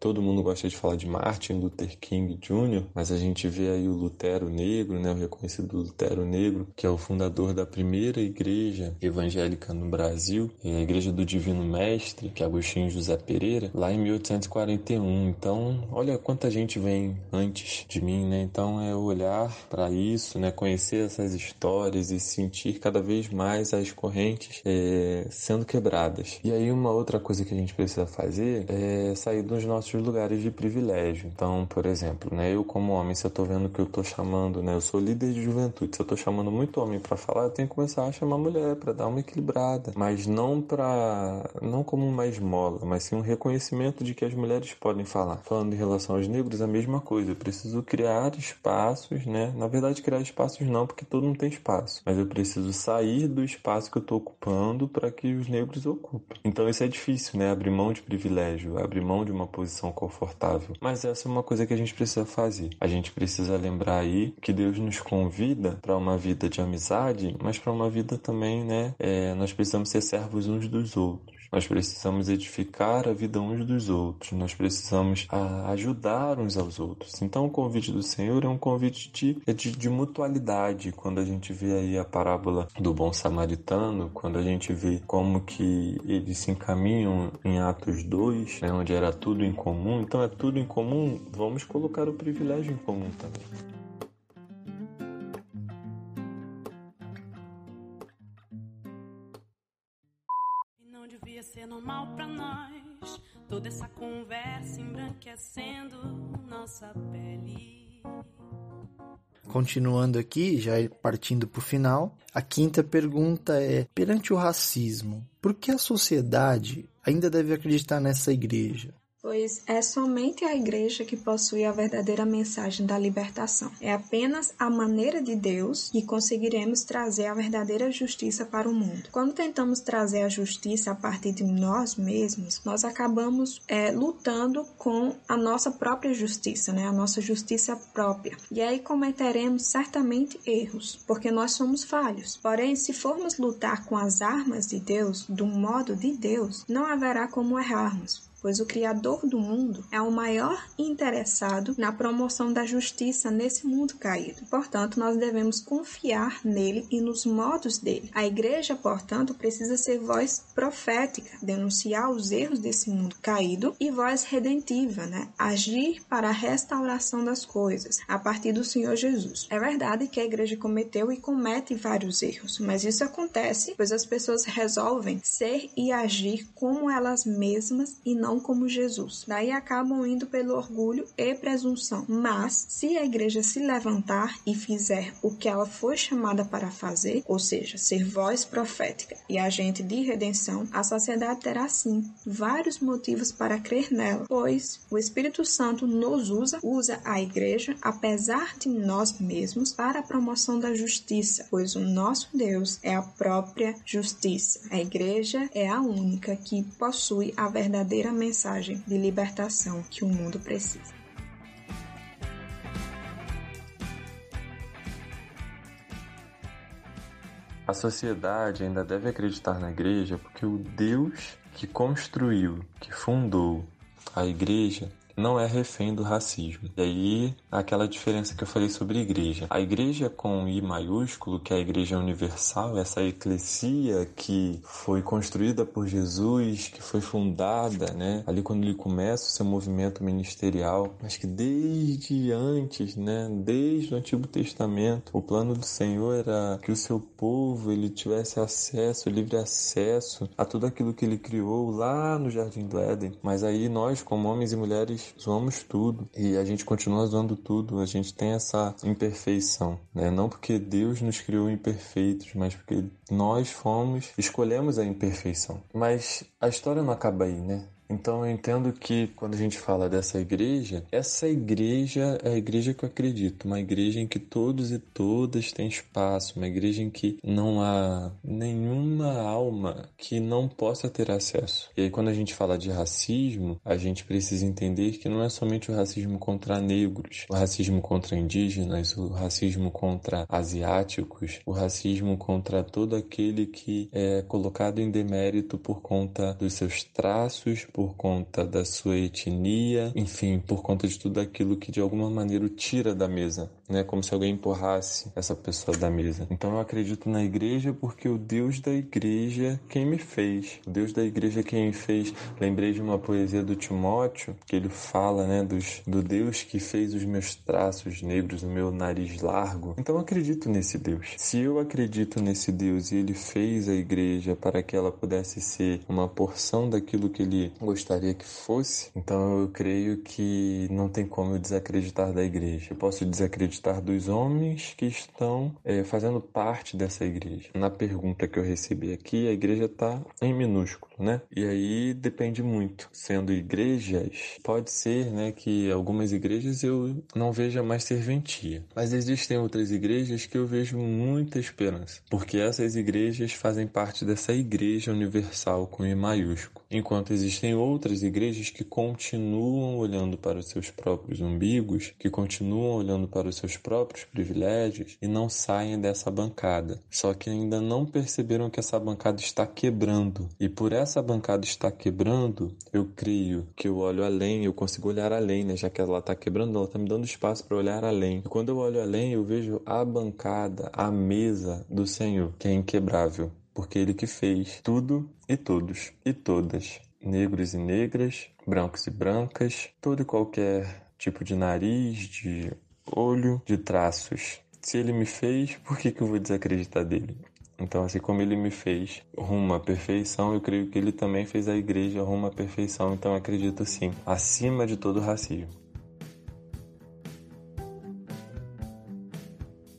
todo mundo gosta de falar de Martin Luther King Jr., mas a gente vê aí o Lutero Negro, o reconhecido Lutero Negro, que é o fundador da primeira igreja evangélica no Brasil, a Igreja do Divino Mestre, que é Agostinho José Pereira, lá em 1841. Então, olha quanta gente vem antes de mim, Então, é olhar para isso, conhecer essas histórias e sentir cada vez mais as correntes sendo quebradas. E aí, uma outra coisa que a gente precisa fazer é sair dos nossos lugares de privilégio. Então, por exemplo, eu como homem, se eu tô vendo que eu tô chamando, eu sou líder de juventude, se eu tô chamando muito homem para falar, eu tenho que começar a chamar mulher para dar uma equilibrada. Mas não como uma esmola, mas sim um reconhecimento de que as mulheres podem falar. Falando em relação aos negros, a mesma coisa. Eu preciso criar espaços, Na verdade, criar espaços não, porque todo mundo tem espaço. Mas eu preciso sair do espaço que eu estou ocupando para que os negros ocupem. Então, isso é difícil, Abrir mão de privilégio, abrir mão de uma posição confortável. Mas essa é uma coisa que a gente precisa fazer. A gente precisa lembrar aí que Deus nos convida para uma vida de amizade, mas para uma vida também, nós precisamos ser servos uns dos outros. Nós precisamos edificar a vida uns dos outros, nós precisamos ajudar uns aos outros. Então o convite do Senhor é um convite de mutualidade. Quando a gente vê aí a parábola do bom samaritano, quando a gente vê como que eles se encaminham em Atos 2, né, onde era tudo em comum, então é tudo em comum, vamos colocar o privilégio em comum também. Toda essa conversa embranquecendo nossa pele. Continuando aqui, já partindo para o final, a quinta pergunta é: perante o racismo, por que a sociedade ainda deve acreditar nessa igreja? Pois é somente a igreja que possui a verdadeira mensagem da libertação. É apenas a maneira de Deus que conseguiremos trazer a verdadeira justiça para o mundo. Quando tentamos trazer a justiça a partir de nós mesmos, nós acabamos lutando com a nossa própria justiça, né? A nossa justiça própria. E aí cometeremos certamente erros, porque nós somos falhos. Porém, se formos lutar com as armas de Deus, do modo de Deus, não haverá como errarmos. Pois o Criador do mundo é o maior interessado na promoção da justiça nesse mundo caído. Portanto, nós devemos confiar nele e nos modos dele. A igreja, portanto, precisa ser voz profética, denunciar os erros desse mundo caído e voz redentiva, né? Agir para a restauração das coisas, a partir do Senhor Jesus. É verdade que a igreja cometeu e comete vários erros, mas isso acontece, pois as pessoas resolvem ser e agir como elas mesmas e não como Jesus. Daí acabam indo pelo orgulho e presunção. Mas, se a igreja se levantar e fizer o que ela foi chamada para fazer, ou seja, ser voz profética e agente de redenção, a sociedade terá, sim, vários motivos para crer nela, pois o Espírito Santo nos usa a igreja, apesar de nós mesmos, para a promoção da justiça, pois o nosso Deus é a própria justiça. A igreja é a única que possui a verdadeira mensagem de libertação que o mundo precisa. A sociedade ainda deve acreditar na igreja porque o Deus que construiu, que fundou a igreja, não é refém do racismo. E aí, aquela diferença que eu falei sobre igreja. A igreja com I maiúsculo, que é a igreja universal, essa eclesia que foi construída por Jesus, que foi fundada, né? Ali quando ele começa o seu movimento ministerial, mas que desde antes, né? Desde o Antigo Testamento, o plano do Senhor era que o seu povo, ele tivesse acesso, livre acesso a tudo aquilo que ele criou lá no Jardim do Éden. Mas aí nós, como homens e mulheres, zoamos tudo e a gente continua zoando tudo, a gente tem essa imperfeição, né? Não porque Deus nos criou imperfeitos, mas porque nós escolhemos a imperfeição. Mas a história não acaba aí, né? Então eu entendo que quando a gente fala dessa igreja, essa igreja é a igreja que eu acredito, uma igreja em que todos e todas têm espaço, uma igreja em que não há nenhuma alma que não possa ter acesso. E aí quando a gente fala de racismo, a gente precisa entender que não é somente o racismo contra negros, o racismo contra indígenas, o racismo contra asiáticos, o racismo contra todo aquele que é colocado em demérito por conta dos seus traços, por conta da sua etnia, enfim, por conta de tudo aquilo que de alguma maneira o tira da mesa, né? Como se alguém empurrasse essa pessoa da mesa. Então eu acredito na igreja porque o Deus da igreja quem me fez. O Deus da igreja quem me fez. Lembrei de uma poesia do Timóteo, que ele fala, né, do Deus que fez os meus traços negros, o meu nariz largo. Então eu acredito nesse Deus. Se eu acredito nesse Deus e ele fez a igreja para que ela pudesse ser uma porção daquilo que ele gostaria que fosse, então eu creio que não tem como eu desacreditar da igreja. Eu posso desacreditar dos homens que estão fazendo parte dessa igreja. Na pergunta que eu recebi aqui, a igreja está em minúsculo, né? E aí depende muito. Sendo igrejas, pode ser, né, que algumas igrejas eu não veja mais serventia. Mas existem outras igrejas que eu vejo muita esperança, porque essas igrejas fazem parte dessa igreja universal com I maiúsculo. Enquanto existem outras igrejas que continuam olhando para os seus próprios umbigos, que continuam olhando para os seus próprios privilégios e não saem dessa bancada. Só que ainda não perceberam que essa bancada está quebrando. E por essa bancada estar quebrando, eu creio que eu olho além, eu consigo olhar além, né? Já que ela está quebrando, ela está me dando espaço para olhar além. E quando eu olho além, eu vejo a bancada, a mesa do Senhor, que é inquebrável. Porque Ele que fez tudo e todos e todas, negros e negras, brancos e brancas, todo e qualquer tipo de nariz, de olho, de traços. Se Ele me fez, por que eu vou desacreditar dEle? Então, assim como Ele me fez rumo à perfeição, eu creio que Ele também fez a igreja rumo à perfeição. Então, acredito sim, acima de todo racismo.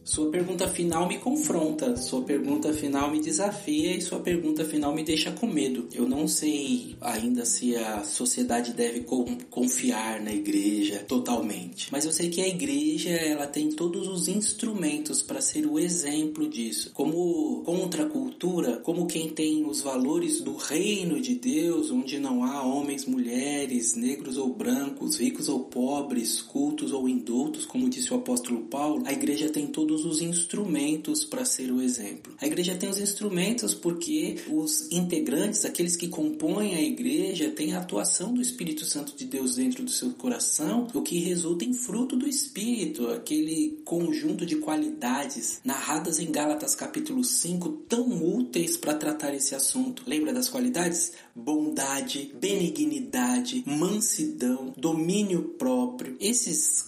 Sua pergunta final me confronta, sua pergunta final me desafia e sua pergunta final me deixa com medo. Eu não sei ainda se a sociedade deve confiar na igreja totalmente, mas eu sei que a igreja ela tem todos os instrumentos para ser o exemplo disso. Como contracultura, como quem tem os valores do reino de Deus, onde não há homens, mulheres, negros ou brancos, ricos ou pobres, cultos ou indultos, como disse o apóstolo Paulo, a igreja tem todos os instrumentos para ser o exemplo. A igreja tem os instrumentos porque os integrantes, aqueles que compõem a igreja, têm a atuação do Espírito Santo de Deus dentro do seu coração, o que resulta em fruto do Espírito, aquele conjunto de qualidades narradas em Gálatas capítulo 5, tão úteis para tratar esse assunto. Lembra das qualidades? Bondade, benignidade, mansidão, domínio próprio. Esses,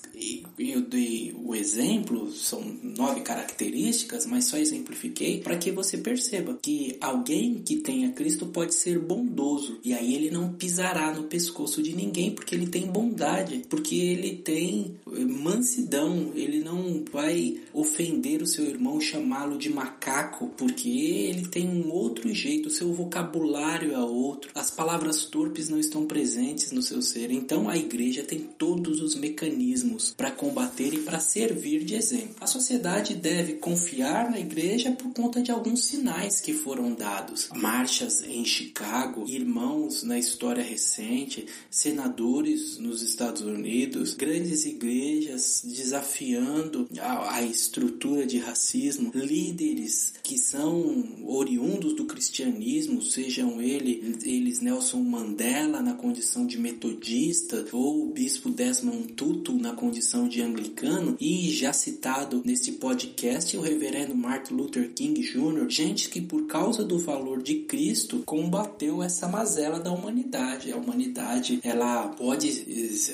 eu dei o exemplo, são 9 características, mas só exemplifiquei para que você perceba que alguém que tenha Cristo pode ser bondoso, e aí ele não pisará no pescoço de ninguém, porque ele tem bondade, porque ele tem mansidão, ele não vai ofender o seu irmão, chamá-lo de macaco, porque ele tem um outro jeito, o seu vocabulário é outro, as palavras torpes não estão presentes no seu ser. Então a igreja tem todos os mecanismos para combater e para servir de exemplo. A sociedade deve confiar na igreja por conta de alguns sinais que foram dados. Marchas em Chicago, irmãos na história recente, senadores nos Estados Unidos, grandes igrejas desafiando a estrutura de racismo, líderes que são oriundos do cristianismo, sejam eles Nelson Mandela na condição de metodista ou o bispo Desmond Tutu na condição de anglicano, e já citado neste podcast o reverendo Martin Luther King Jr., gente que por causa do valor de Cristo combateu essa mazela da humanidade. A humanidade ela pode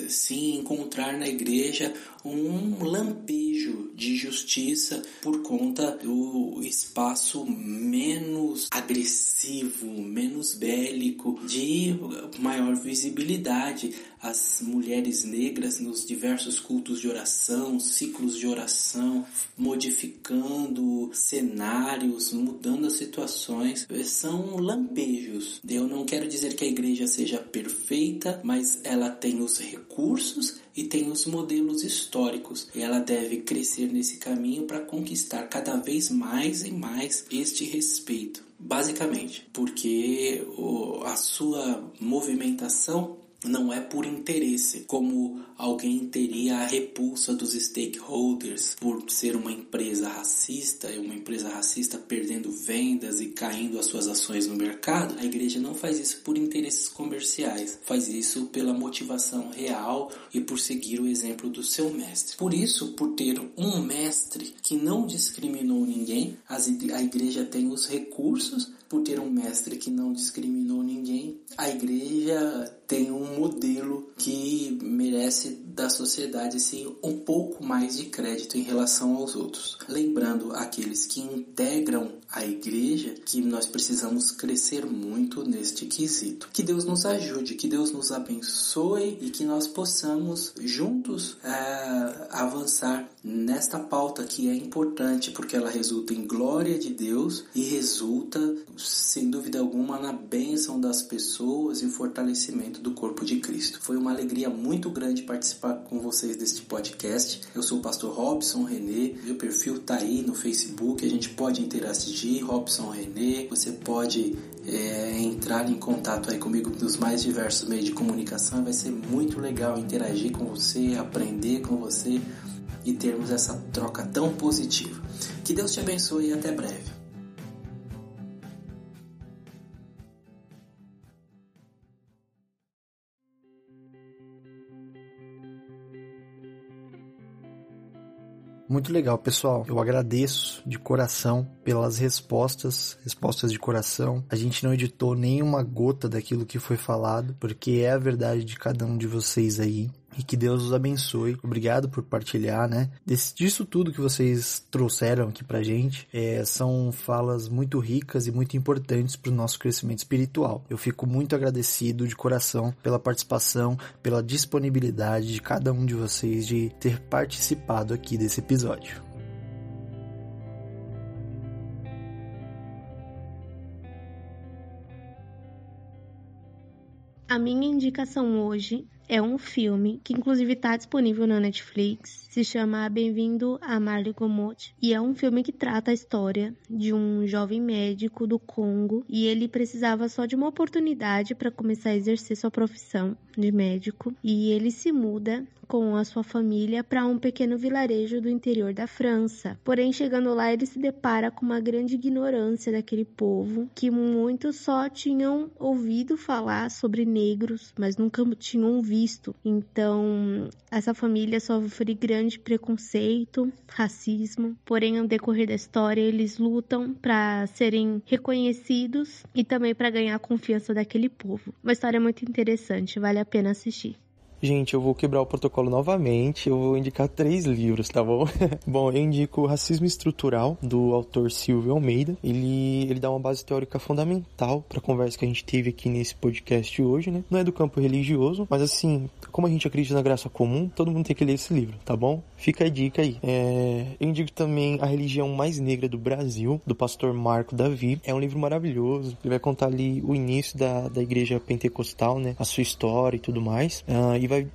sim encontrar na igreja um lampejo de justiça por conta do espaço menos agressivo, menos bélico, de maior visibilidade. As mulheres negras nos diversos cultos de oração, ciclos de oração, modificando cenários, mudando as situações, são lampejos. Eu não quero dizer que a igreja seja perfeita, mas ela tem os recursos e tem os modelos históricos. E ela deve crescer nesse caminho para conquistar cada vez mais e mais este respeito. Basicamente, porque a sua movimentação não é por interesse, como alguém teria a repulsa dos stakeholders por ser uma empresa racista, e uma empresa racista perdendo vendas e caindo as suas ações no mercado. A igreja não faz isso por interesses comerciais, faz isso pela motivação real e por seguir o exemplo do seu mestre. Por isso, por ter um mestre que não discriminou ninguém, a igreja tem os recursos. Por ter um mestre que não discriminou ninguém, a igreja tem um modelo que merece da sociedade assim, um pouco mais de crédito em relação aos outros. Lembrando aqueles que integram a igreja que nós precisamos crescer muito neste quesito. Que Deus nos ajude, que Deus nos abençoe e que nós possamos juntos avançar nesta pauta que é importante, porque ela resulta em glória de Deus e resulta, sem dúvida alguma, na bênção das pessoas e fortalecimento do corpo de Cristo. Foi uma alegria muito grande participar participar com vocês deste podcast. Eu sou o pastor Robson Renê, meu perfil tá aí no Facebook, a gente pode interagir, Robson Renê, você pode entrar em contato aí comigo nos mais diversos meios de comunicação, vai ser muito legal interagir com você, aprender com você e termos essa troca tão positiva. Que Deus te abençoe e até breve. Muito legal, pessoal. Eu agradeço de coração pelas respostas de coração. A gente não editou nenhuma gota daquilo que foi falado, porque é a verdade de cada um de vocês aí. E que Deus os abençoe. Obrigado por partilhar, né? Disso tudo que vocês trouxeram aqui pra gente, são falas muito ricas e muito importantes pro nosso crescimento espiritual. Eu fico muito agradecido de coração pela participação, pela disponibilidade de cada um de vocês de ter participado aqui desse episódio. A minha indicação hoje é um filme que inclusive está disponível na Netflix, se chama Bem-vindo a Marligomote, e é um filme que trata a história de um jovem médico do Congo e ele precisava só de uma oportunidade para começar a exercer sua profissão de médico, e ele se muda com a sua família para um pequeno vilarejo do interior da França. Porém, chegando lá, ele se depara com uma grande ignorância daquele povo, que muitos só tinham ouvido falar sobre negros, mas nunca tinham visto. Então, essa família sofre grande preconceito, racismo. Porém, ao decorrer da história, eles lutam para serem reconhecidos e também para ganhar a confiança daquele povo. Uma história muito interessante, vale a pena assistir. Gente, eu vou quebrar o protocolo novamente, eu vou indicar 3 livros, tá bom? Bom, eu indico Racismo Estrutural, do autor Silvio de Almeida. Ele dá uma base teórica fundamental pra conversa que a gente teve aqui nesse podcast hoje, né? Não é do campo religioso, mas assim, como a gente acredita na graça comum, todo mundo tem que ler esse livro, tá bom? Fica a dica aí. Eu indico também A Religião Mais Negra do Brasil, do pastor Marco Davi. É um livro maravilhoso, ele vai contar ali o início da igreja pentecostal, né? A sua história e tudo mais.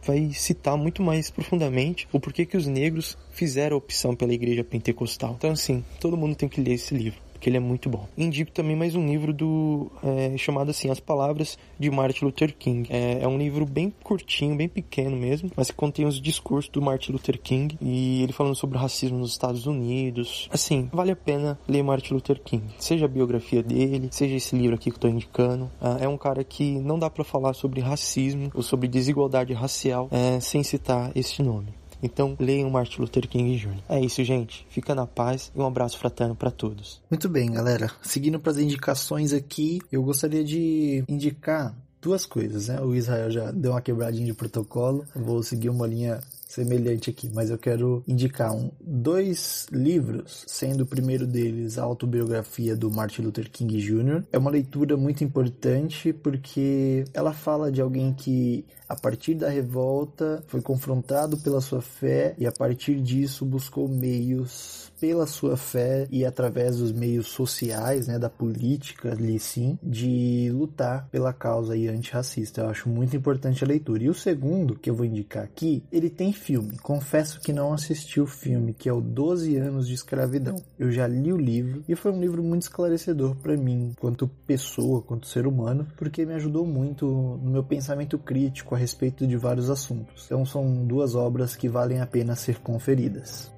Vai citar muito mais profundamente o porquê que os negros fizeram a opção pela igreja pentecostal. Então, assim, todo mundo tem que ler esse livro, porque ele é muito bom. Indico também mais um livro chamado assim, As Palavras de Martin Luther King. É um livro bem curtinho, bem pequeno mesmo, mas que contém os discursos do Martin Luther King e ele falando sobre o racismo nos Estados Unidos. Assim, vale a pena ler Martin Luther King, seja a biografia dele, seja esse livro aqui que eu tô indicando. É um cara que não dá pra falar sobre racismo ou sobre desigualdade racial sem citar este nome. Então, leiam Martin Luther King Jr. É isso, gente. Fica na paz e um abraço fraterno para todos. Muito bem, galera. Seguindo para as indicações aqui, eu gostaria de indicar 2 coisas, né? O Israel já deu uma quebradinha de protocolo. Vou seguir uma linha semelhante aqui, mas eu quero indicar 2 livros, sendo o primeiro deles a autobiografia do Martin Luther King Jr. É uma leitura muito importante porque ela fala de alguém que, a partir da revolta, foi confrontado pela sua fé e, a partir disso, buscou meios pela sua fé e através dos meios sociais, né, da política ali sim, de lutar pela causa aí antirracista. Eu acho muito importante a leitura. E o segundo que eu vou indicar aqui, ele tem filme. Confesso que não assisti o filme, que é o 12 anos de escravidão. Eu já li o livro e foi um livro muito esclarecedor para mim, quanto pessoa, quanto ser humano, porque me ajudou muito no meu pensamento crítico a respeito de vários assuntos. Então são 2 obras que valem a pena ser conferidas.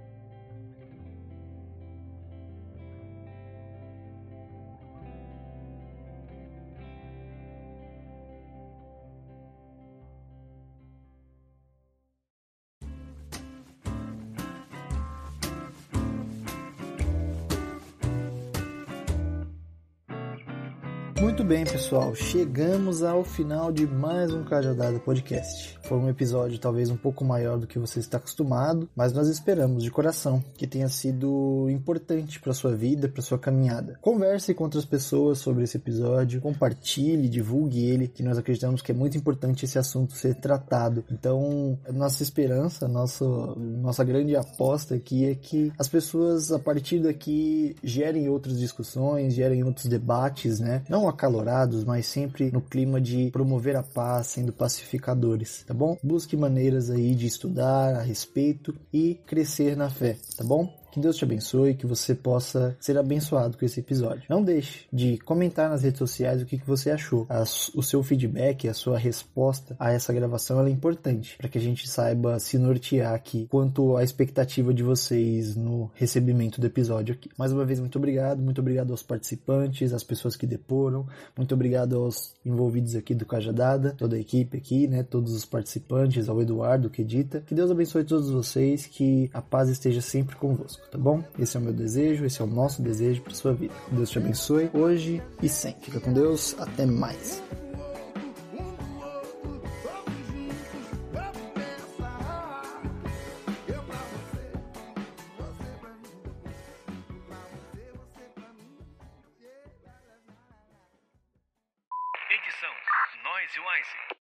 Muito bem, pessoal, chegamos ao final de mais um Cajadada Podcast. Foi um episódio talvez um pouco maior do que você está acostumado, mas nós esperamos de coração que tenha sido importante para sua vida, para sua caminhada. Converse com outras pessoas sobre esse episódio, compartilhe, divulgue ele, que nós acreditamos que é muito importante esse assunto ser tratado. Então, nossa esperança, nossa grande aposta aqui é que as pessoas, a partir daqui, gerem outras discussões, gerem outros debates, né? Não não acalorados, mas sempre no clima de promover a paz, sendo pacificadores, tá bom? Busque maneiras aí de estudar a respeito e crescer na fé, tá bom? Que Deus te abençoe, que você possa ser abençoado com esse episódio. Não deixe de comentar nas redes sociais o que você achou. O seu feedback, a sua resposta a essa gravação, ela é importante para que a gente saiba se nortear aqui quanto à expectativa de vocês no recebimento do episódio aqui. Mais uma vez, muito obrigado aos participantes, às pessoas que deporam, muito obrigado aos envolvidos aqui do Cajadada, toda a equipe aqui, né, todos os participantes, ao Eduardo que edita. Que Deus abençoe todos vocês, que a paz esteja sempre convosco. Tá bom? Esse é o meu desejo, esse é o nosso desejo para sua vida. Deus te abençoe hoje e sempre. Fica com Deus, até mais. Edição, Nós e o Ice.